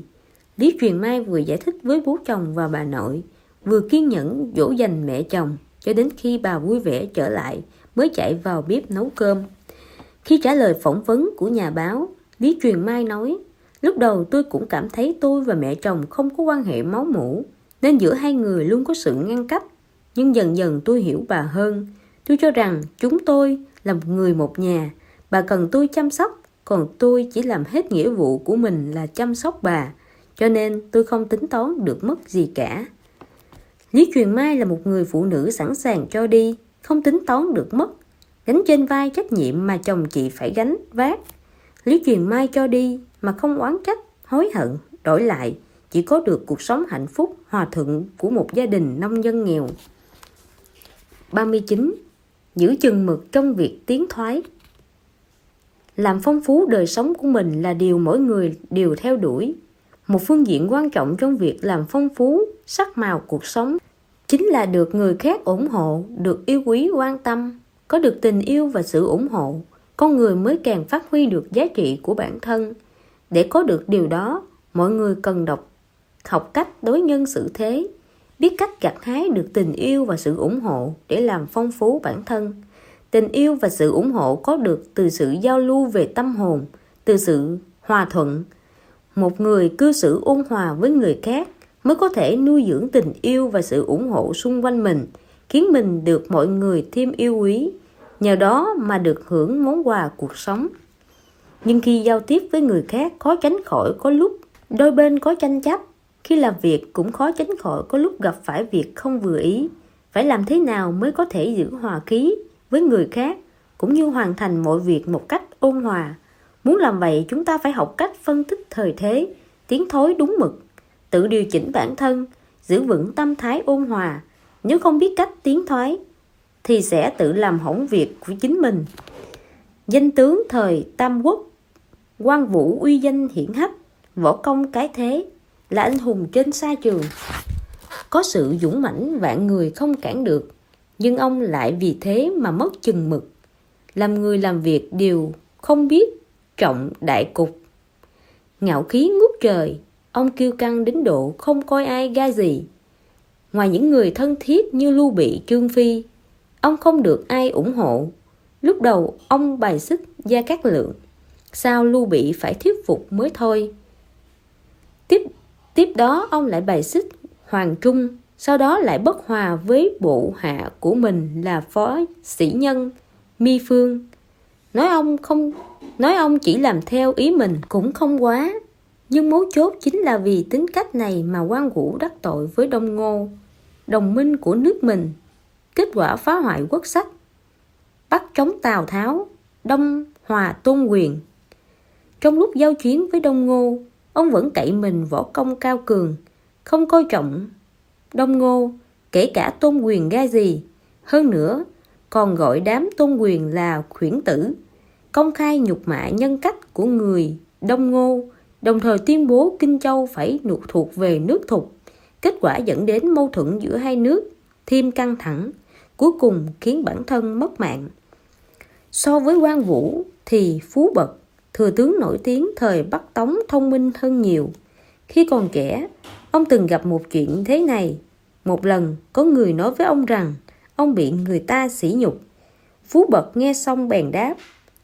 Lý Truyền Mai vừa giải thích với bố chồng và bà nội, vừa kiên nhẫn dỗ dành mẹ chồng cho đến khi bà vui vẻ trở lại mới chạy vào bếp nấu cơm. Khi trả lời phỏng vấn của nhà báo, Lý Truyền Mai nói, lúc đầu tôi cũng cảm thấy tôi và mẹ chồng không có quan hệ máu mủ, nên giữa hai người luôn có sự ngăn cách. Nhưng dần dần tôi hiểu bà hơn. Tôi cho rằng chúng tôi là một người một nhà. Bà cần tôi chăm sóc, còn tôi chỉ làm hết nghĩa vụ của mình là chăm sóc bà. Cho nên tôi không tính toán được mất gì cả. Lý Truyền Mai là một người phụ nữ sẵn sàng cho đi, không tính toán được mất, gánh trên vai trách nhiệm mà chồng chị phải gánh vác. Lý Truyền Mai cho đi mà không oán trách, hối hận, đổi lại chỉ có được cuộc sống hạnh phúc, hòa thuận của một gia đình nông dân nghèo. ba mươi chín. Giữ chừng mực trong việc tiến thoái. Làm phong phú đời sống của mình là điều mỗi người đều theo đuổi. Một phương diện quan trọng trong việc làm phong phú sắc màu cuộc sống chính là được người khác ủng hộ, được yêu quý, quan tâm. Có được tình yêu và sự ủng hộ, con người mới càng phát huy được giá trị của bản thân. Để có được điều đó, mọi người cần đọc, học cách đối nhân xử thế, biết cách gặt hái được tình yêu và sự ủng hộ để làm phong phú bản thân. Tình yêu và sự ủng hộ có được từ sự giao lưu về tâm hồn, từ sự hòa thuận. Một người cư xử ôn hòa với người khác mới có thể nuôi dưỡng tình yêu và sự ủng hộ xung quanh mình, khiến mình được mọi người thêm yêu quý, nhờ đó mà được hưởng món quà cuộc sống. Nhưng khi giao tiếp với người khác, khó tránh khỏi có lúc đôi bên có tranh chấp. Khi làm việc cũng khó tránh khỏi có lúc gặp phải việc không vừa ý. Phải làm thế nào mới có thể giữ hòa khí với người khác, cũng như hoàn thành mọi việc một cách ôn hòa. Muốn làm vậy, chúng ta phải học cách phân tích thời thế, tiến thối đúng mực, tự điều chỉnh bản thân, giữ vững tâm thái ôn hòa. Nếu không biết cách tiến thoái thì sẽ tự làm hỏng việc của chính mình. Danh tướng thời Tam Quốc, Quan Vũ uy danh hiển hách, võ công cái thế, là anh hùng trên sa trường, có sự dũng mãnh vạn người không cản được, nhưng ông lại vì thế mà mất chừng mực, làm người làm việc đều không biết trọng đại cục. Ngạo khí ngút trời, ông kiêu căng đến độ không coi ai ra gì. Ngoài những người thân thiết như Lưu Bị, Trương Phi, ông không được ai ủng hộ. Lúc đầu ông bài xích Gia Cát Lượng, sau Lưu Bị phải thuyết phục mới thôi. Tiếp tiếp đó ông lại bài xích Hoàng Trung, sau đó lại bất hòa với bộ hạ của mình là Phó Sĩ Nhân, Mi Phương. Nói ông không nói ông chỉ làm theo ý mình cũng không quá, nhưng mấu chốt chính là vì tính cách này mà Quan Vũ đắc tội với Đông Ngô, đồng minh của nước mình, kết quả phá hoại quốc sách. bắc chống Tào Tháo, đông hòa Tôn Quyền. Trong lúc giao chiến với Đông Ngô, ông vẫn cậy mình võ công cao cường, không coi trọng Đông Ngô, kể cả Tôn Quyền ra gì. Hơn nữa, còn gọi đám Tôn Quyền là khuyển tử, công khai nhục mạ nhân cách của người Đông Ngô, đồng thời tuyên bố Kinh Châu phải nụt thuộc về nước Thục. Kết quả dẫn đến mâu thuẫn giữa hai nước, thêm căng thẳng, cuối cùng khiến bản thân mất mạng. So với Quan Vũ thì Phú Bật, thừa tướng nổi tiếng thời Bắc Tống thông minh hơn nhiều. Khi còn trẻ, ông từng gặp một chuyện thế này. Một lần có người nói với ông rằng ông bị người ta sỉ nhục. Phú Bật nghe xong bèn đáp: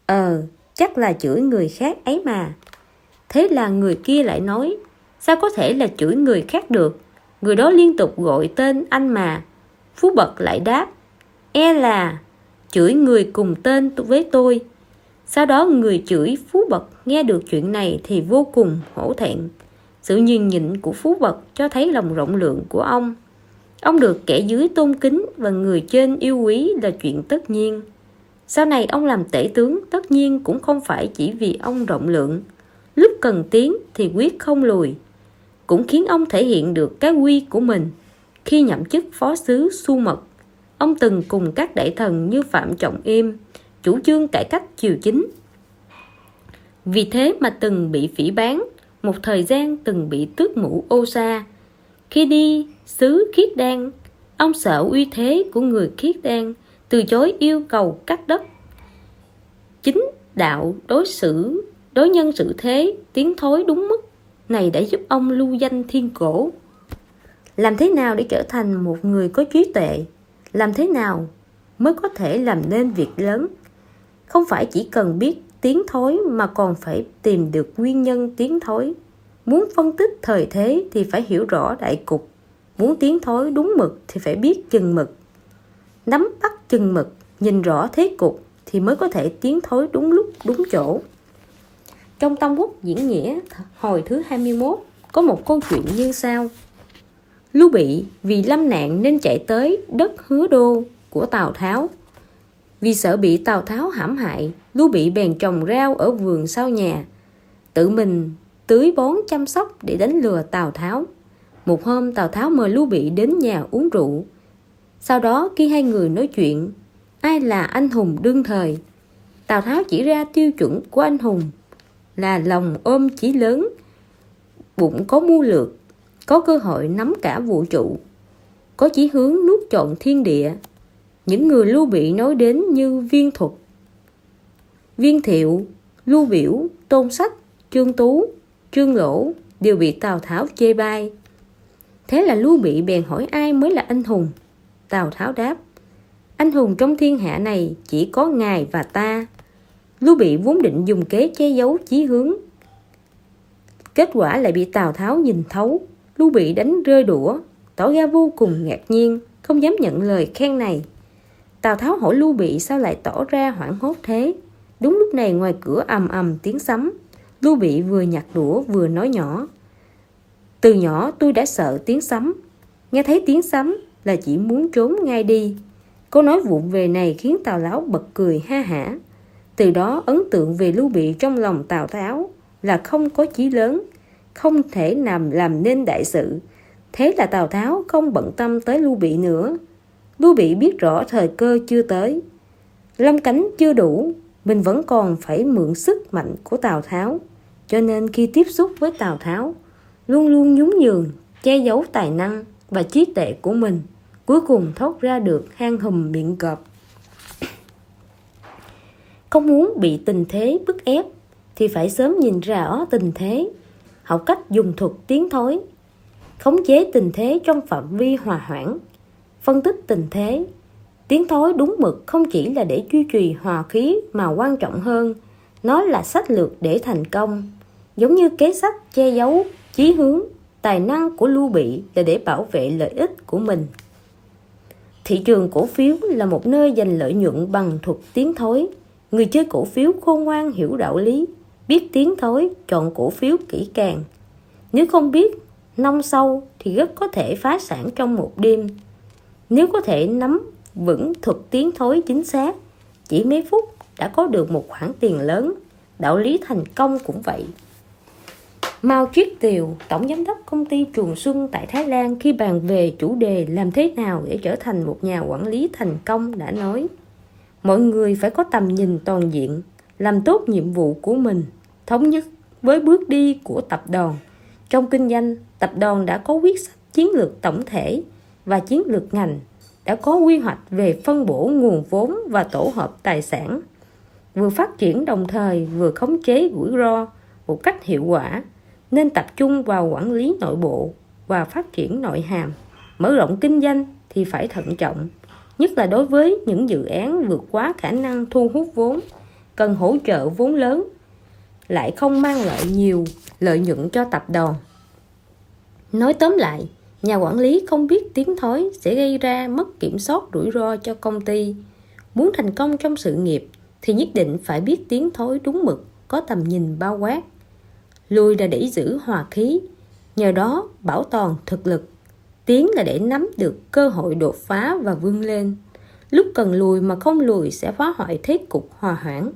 Ờ, chắc là chửi người khác ấy mà. Thế là người kia lại nói: Sao có thể là chửi người khác được? Người đó liên tục gọi tên anh mà. Phú Bật lại đáp: E là chửi người cùng tên với tôi. Sau đó người chửi Phú Bật nghe được chuyện này thì vô cùng hổ thẹn. Sự nhường nhịn của Phú Bật cho thấy lòng rộng lượng của ông. Ông được kẻ dưới tôn kính và người trên yêu quý là chuyện tất nhiên. Sau này ông làm tể tướng tất nhiên cũng không phải chỉ vì ông rộng lượng. Lúc cần tiến thì quyết không lùi, cũng khiến ông thể hiện được cái uy của mình. Khi nhậm chức phó sứ Xu Mật, ông từng cùng các đại thần như Phạm Trọng Yêm chủ trương cải cách triều chính. Vì thế mà từng bị phỉ báng, một thời gian từng bị tước mũ ô sa. Khi đi xứ Khiết Đan, ông sợ uy thế của người Khiết Đan, từ chối yêu cầu cắt đất. Chính đạo đối xử, đối nhân xử thế, tiến thối đúng mức này đã giúp ông lưu danh thiên cổ. Làm thế nào để trở thành một người có trí tuệ? Làm thế nào mới có thể làm nên việc lớn? Không phải chỉ cần biết tiến thối mà còn phải tìm được nguyên nhân tiến thối. Muốn phân tích thời thế thì phải hiểu rõ đại cục. Muốn tiến thối đúng mực thì phải biết chừng mực. Nắm bắt chừng mực, nhìn rõ thế cục thì mới có thể tiến thối đúng lúc, đúng chỗ. Trong Tam Quốc diễn nghĩa hồi thứ hai mươi mốt có một câu chuyện như sau. Lưu Bị vì lâm nạn nên chạy tới đất Hứa Đô của Tào Tháo. Vì sợ bị Tào Tháo hãm hại, Lưu Bị bèn trồng rau ở vườn sau nhà, tự mình tưới bón chăm sóc để đánh lừa Tào Tháo. Một hôm Tào Tháo mời Lưu Bị đến nhà uống rượu. Sau đó khi hai người nói chuyện ai là anh hùng đương thời, Tào Tháo chỉ ra tiêu chuẩn của anh hùng là lòng ôm chí lớn, bụng có mưu lược, có cơ hội nắm cả vũ trụ, có chí hướng nuốt trọn thiên địa. Những người Lưu Bị nói đến như Viên Thuật, Viên Thiệu, Lưu Biểu, Tôn Sách, Trương Tú, Trương Lỗ đều bị Tào Tháo chê bai. Thế là Lưu Bị bèn hỏi ai mới là anh hùng. Tào Tháo đáp: Anh hùng trong thiên hạ này chỉ có ngài và ta. Lưu Bị vốn định dùng kế che giấu chí hướng, kết quả lại bị Tào Tháo nhìn thấu. Lưu Bị đánh rơi đũa, tỏ ra vô cùng ngạc nhiên, không dám nhận lời khen này. Tào Tháo hỏi Lưu Bị sao lại tỏ ra hoảng hốt thế. Đúng lúc này ngoài cửa ầm ầm tiếng sấm. Lưu Bị vừa nhặt đũa vừa nói nhỏ: Từ nhỏ tôi đã sợ tiếng sấm, nghe thấy tiếng sấm là chỉ muốn trốn ngay đi. Câu nói vụng về này khiến Tào Tháo bật cười ha hả. Từ đó ấn tượng về Lưu Bị trong lòng Tào Tháo là không có chí lớn, không thể làm, làm nên đại sự. Thế là Tào Tháo không bận tâm tới Lưu Bị nữa. Lưu Bị biết rõ thời cơ chưa tới, lông cánh chưa đủ, mình vẫn còn phải mượn sức mạnh của Tào Tháo. Cho nên khi tiếp xúc với Tào Tháo, luôn luôn nhún nhường, che giấu tài năng và trí tuệ của mình, cuối cùng thoát ra được hang hùm miệng cọp. Không muốn bị tình thế bức ép thì phải sớm nhìn rõ tình thế, học cách dùng thuật tiến thối, khống chế tình thế trong phạm vi hòa hoãn, phân tích tình thế. Tiến thối đúng mực không chỉ là để duy trì hòa khí mà quan trọng hơn, nó là sách lược để thành công. Giống như kế sách che giấu chí hướng, tài năng của Lưu Bị là để bảo vệ lợi ích của mình. Thị trường cổ phiếu là một nơi giành lợi nhuận bằng thuật tiến thối. Người chơi cổ phiếu khôn ngoan hiểu đạo lý, biết tiến thối, chọn cổ phiếu kỹ càng. Nếu không biết nông sâu thì rất có thể phá sản trong một đêm. Nếu có thể nắm vững thuật tiến thối chính xác chỉ mấy phút đã có được một khoản tiền lớn. Đạo lý thành công cũng vậy. Mao Triết Tiều, tổng giám đốc công ty Trường Xuân tại Thái Lan, khi bàn về chủ đề làm thế nào để trở thành một nhà quản lý thành công đã nói: mọi người phải có tầm nhìn toàn diện, làm tốt nhiệm vụ của mình, thống nhất với bước đi của tập đoàn. Trong kinh doanh, tập đoàn đã có quyết sách chiến lược tổng thể và chiến lược ngành, đã có quy hoạch về phân bổ nguồn vốn và tổ hợp tài sản, vừa phát triển đồng thời vừa khống chế rủi ro một cách hiệu quả, nên tập trung vào quản lý nội bộ và phát triển nội hàm. Mở rộng kinh doanh thì phải thận trọng, nhất là đối với những dự án vượt quá khả năng thu hút vốn, cần hỗ trợ vốn lớn, lại không mang lại nhiều lợi nhuận cho tập đoàn. Nói tóm lại, nhà quản lý không biết tiến thoái sẽ gây ra mất kiểm soát rủi ro cho công ty. Muốn thành công trong sự nghiệp thì nhất định phải biết tiến thoái đúng mực, có tầm nhìn bao quát. Lùi là để giữ hòa khí, nhờ đó bảo toàn thực lực. Tiến là để nắm được cơ hội đột phá và vươn lên. Lúc cần lùi mà không lùi sẽ phá hoại thế cục hòa hoãn,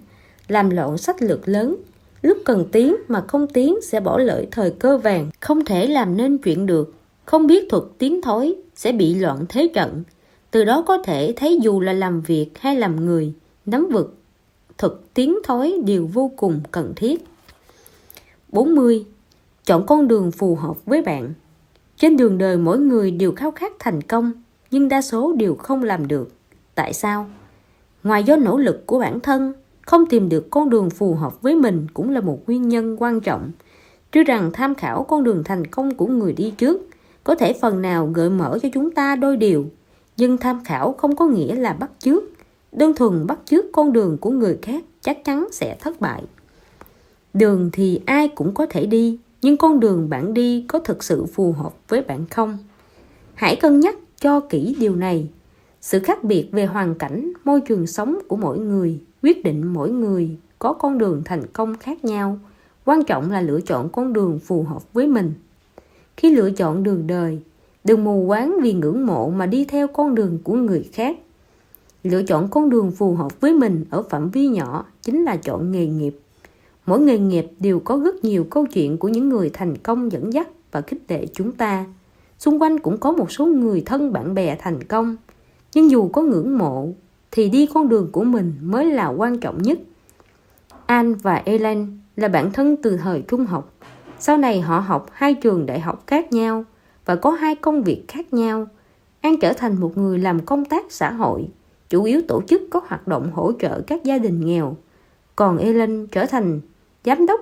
làm loạn sách lược lớn. Lúc cần tiến mà không tiến sẽ bỏ lỡ thời cơ vàng, không thể làm nên chuyện được. Không biết thuật tiến thoái sẽ bị loạn thế trận. Từ đó có thể thấy dù là làm việc hay làm người, nắm vững thuật tiến thoái đều vô cùng cần thiết. bốn mươi. Chọn con đường phù hợp với bạn. Trên đường đời mỗi người đều khao khát thành công, nhưng đa số đều không làm được. Tại sao? Ngoài do nỗ lực của bản thân, không tìm được con đường phù hợp với mình cũng là một nguyên nhân quan trọng. Tuy rằng tham khảo con đường thành công của người đi trước có thể phần nào gợi mở cho chúng ta đôi điều, nhưng tham khảo không có nghĩa là bắt chước. Đơn thuần bắt chước con đường của người khác chắc chắn sẽ thất bại. Đường thì ai cũng có thể đi, nhưng con đường bạn đi có thực sự phù hợp với bạn không? Hãy cân nhắc cho kỹ điều này. Sự khác biệt về hoàn cảnh, môi trường sống của mỗi người quyết định mỗi người có con đường thành công khác nhau. Quan trọng là lựa chọn con đường phù hợp với mình. Khi lựa chọn đường đời, đừng mù quáng vì ngưỡng mộ mà đi theo con đường của người khác. Lựa chọn con đường phù hợp với mình ở phạm vi nhỏ chính là chọn nghề nghiệp. Mỗi nghề nghiệp đều có rất nhiều câu chuyện của những người thành công dẫn dắt và khích lệ chúng ta. Xung quanh cũng có một số người thân bạn bè thành công, nhưng dù có ngưỡng mộ thì đi con đường của mình mới là quan trọng nhất. An và Ellen là bạn thân từ thời trung học. Sau này họ học hai trường đại học khác nhau và có hai công việc khác nhau. An trở thành một người làm công tác xã hội, chủ yếu tổ chức các hoạt động hỗ trợ các gia đình nghèo. Còn Ellen trở thành giám đốc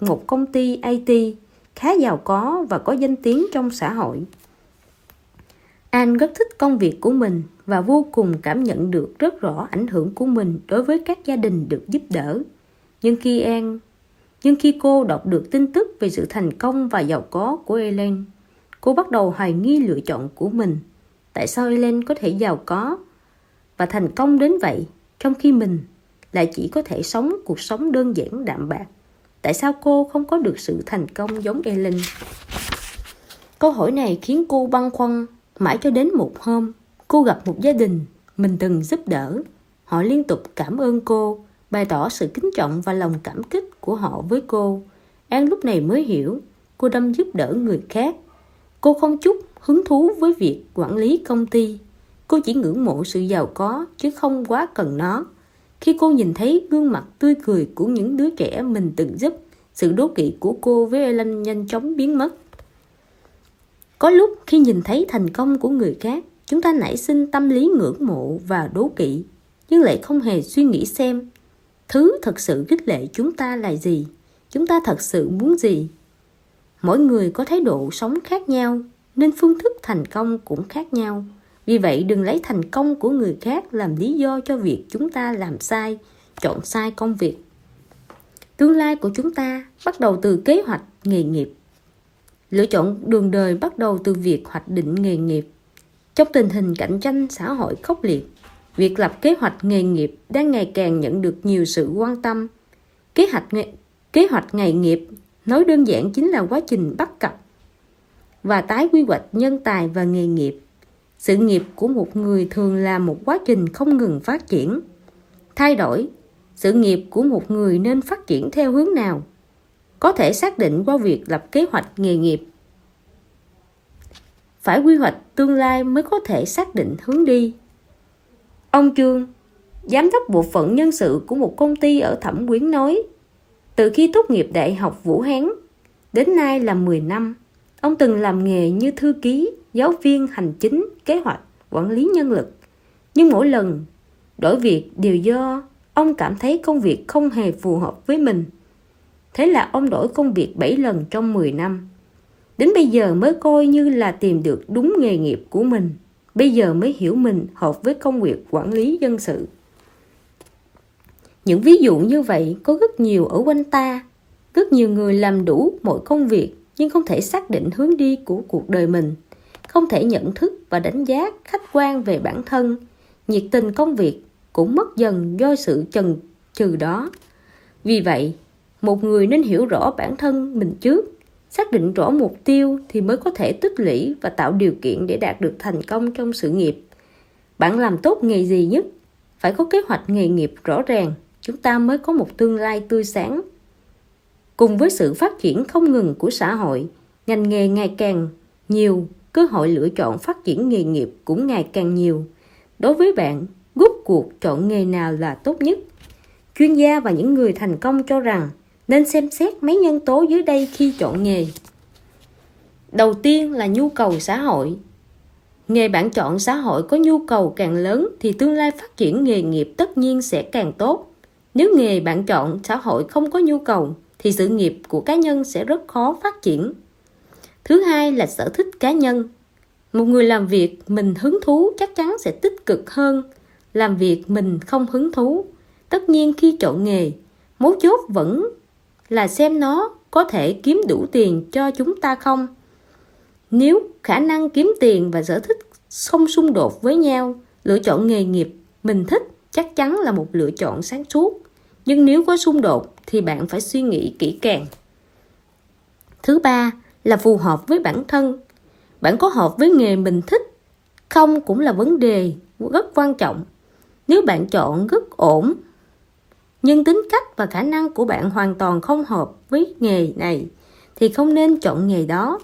một công ty i tê khá giàu có và có danh tiếng trong xã hội. An rất thích công việc của mình và vô cùng cảm nhận được rất rõ ảnh hưởng của mình đối với các gia đình được giúp đỡ. Nhưng khi An, nhưng khi cô đọc được tin tức về sự thành công và giàu có của Ellen, cô bắt đầu hoài nghi lựa chọn của mình. Tại sao Ellen có thể giàu có và thành công đến vậy, trong khi mình lại chỉ có thể sống cuộc sống đơn giản đạm bạc? Tại sao cô không có được sự thành công giống Ellen? Câu hỏi này khiến cô băn khoăn mãi cho đến một hôm, cô gặp một gia đình mình từng giúp đỡ. Họ liên tục cảm ơn cô, bày tỏ sự kính trọng và lòng cảm kích của họ với cô. An lúc này mới hiểu, cô đâm giúp đỡ người khác. Cô không chút hứng thú với việc quản lý công ty. Cô chỉ ngưỡng mộ sự giàu có chứ không quá cần nó. Khi cô nhìn thấy gương mặt tươi cười của những đứa trẻ mình từng giúp, sự đố kỵ của cô với Ellen nhanh chóng biến mất. Có lúc khi nhìn thấy thành công của người khác, chúng ta nảy sinh tâm lý ngưỡng mộ và đố kỵ, nhưng lại không hề suy nghĩ xem thứ thật sự khích lệ chúng ta là gì, chúng ta thật sự muốn gì. Mỗi người có thái độ sống khác nhau nên phương thức thành công cũng khác nhau. Vì vậy đừng lấy thành công của người khác làm lý do cho việc chúng ta làm sai, chọn sai công việc. Tương lai của chúng ta bắt đầu từ kế hoạch nghề nghiệp. Lựa chọn đường đời bắt đầu từ việc hoạch định nghề nghiệp. Trong tình hình cạnh tranh xã hội khốc liệt, việc lập kế hoạch nghề nghiệp đang ngày càng nhận được nhiều sự quan tâm. Kế hoạch nghề, kế hoạch nghề nghiệp nói đơn giản chính là quá trình bắt cặp và tái quy hoạch nhân tài và nghề nghiệp. Sự nghiệp của một người thường là một quá trình không ngừng phát triển. Thay đổi, sự nghiệp của một người nên phát triển theo hướng nào? Có thể xác định qua việc lập kế hoạch nghề nghiệp. Phải quy hoạch tương lai mới có thể xác định hướng đi. Ông Trương, giám đốc bộ phận nhân sự của một công ty ở Thẩm Quyến nói, từ khi tốt nghiệp Đại học Vũ Hán, đến nay là mười năm, ông từng làm nghề như thư ký, giáo viên hành chính, kế hoạch, quản lý nhân lực. Nhưng mỗi lần đổi việc đều do ông cảm thấy công việc không hề phù hợp với mình. Thế là ông đổi công việc bảy lần trong mười năm. Đến bây giờ mới coi như là tìm được đúng nghề nghiệp của mình. Bây giờ mới hiểu mình hợp với công việc quản lý dân sự. Những ví dụ như vậy có rất nhiều ở quanh ta. Rất nhiều người làm đủ mọi công việc nhưng không thể xác định hướng đi của cuộc đời mình. Không thể nhận thức và đánh giá khách quan về bản thân. Nhiệt tình công việc cũng mất dần do sự chần chừ đó. Vì vậy, một người nên hiểu rõ bản thân mình trước. Xác định rõ mục tiêu thì mới có thể tích lũy và tạo điều kiện để đạt được thành công trong sự nghiệp. Bạn làm tốt nghề gì nhất? Phải có kế hoạch nghề nghiệp rõ ràng, chúng ta mới có một tương lai tươi sáng. Cùng với sự phát triển không ngừng của xã hội, ngành nghề ngày càng nhiều, cơ hội lựa chọn phát triển nghề nghiệp cũng ngày càng nhiều. Đối với bạn, rốt cuộc chọn nghề nào là tốt nhất? Chuyên gia và những người thành công cho rằng nên xem xét mấy nhân tố dưới đây khi chọn nghề. Đầu tiên là nhu cầu xã hội. Nghề bạn chọn xã hội có nhu cầu càng lớn thì tương lai phát triển nghề nghiệp tất nhiên sẽ càng tốt. Nếu nghề bạn chọn xã hội không có nhu cầu thì sự nghiệp của cá nhân sẽ rất khó phát triển. Thứ hai là sở thích cá nhân. Một người làm việc mình hứng thú chắc chắn sẽ tích cực hơn làm việc mình không hứng thú. Tất nhiên khi chọn nghề, mấu chốt vẫn là xem nó có thể kiếm đủ tiền cho chúng ta không. Nếu khả năng kiếm tiền và sở thích không xung đột với nhau, lựa chọn nghề nghiệp mình thích chắc chắn là một lựa chọn sáng suốt. Nhưng nếu có xung đột thì bạn phải suy nghĩ kỹ càng. Thứ ba là phù hợp với bản thân. Bạn có hợp với nghề mình thích không cũng là vấn đề rất quan trọng. Nếu bạn chọn rất ổn nhưng tính cách và khả năng của bạn hoàn toàn không hợp với nghề này thì không nên chọn nghề đó.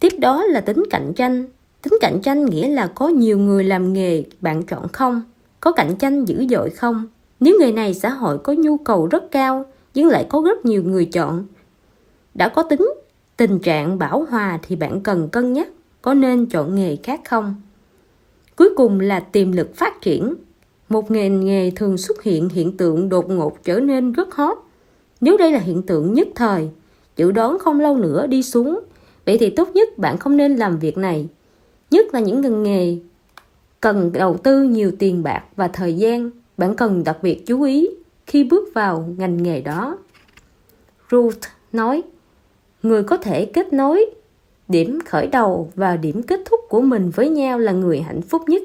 Tiếp đó là tính cạnh tranh. Tính cạnh tranh nghĩa là có nhiều người làm nghề bạn chọn không? Có cạnh tranh dữ dội không? Nếu nghề này xã hội có nhu cầu rất cao nhưng lại có rất nhiều người chọn, đã có tính tình trạng bão hòa thì bạn cần cân nhắc có nên chọn nghề khác không. Cuối cùng là tiềm lực phát triển. Một ngành nghề thường xuất hiện hiện tượng đột ngột trở nên rất hot. Nếu đây là hiện tượng nhất thời, dự đoán không lâu nữa đi xuống, vậy thì tốt nhất bạn không nên làm việc này. Nhất là những ngành nghề cần đầu tư nhiều tiền bạc và thời gian, bạn cần đặc biệt chú ý khi bước vào ngành nghề đó. Ruth nói, người có thể kết nối điểm khởi đầu và điểm kết thúc của mình với nhau là người hạnh phúc nhất.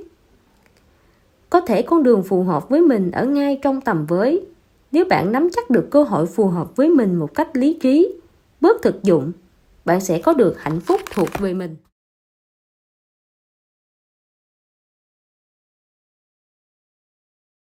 Có thể con đường phù hợp với mình ở ngay trong tầm với. Nếu bạn nắm chắc được cơ hội phù hợp với mình một cách lý trí, bớt thực dụng, bạn sẽ có được hạnh phúc thuộc về mình.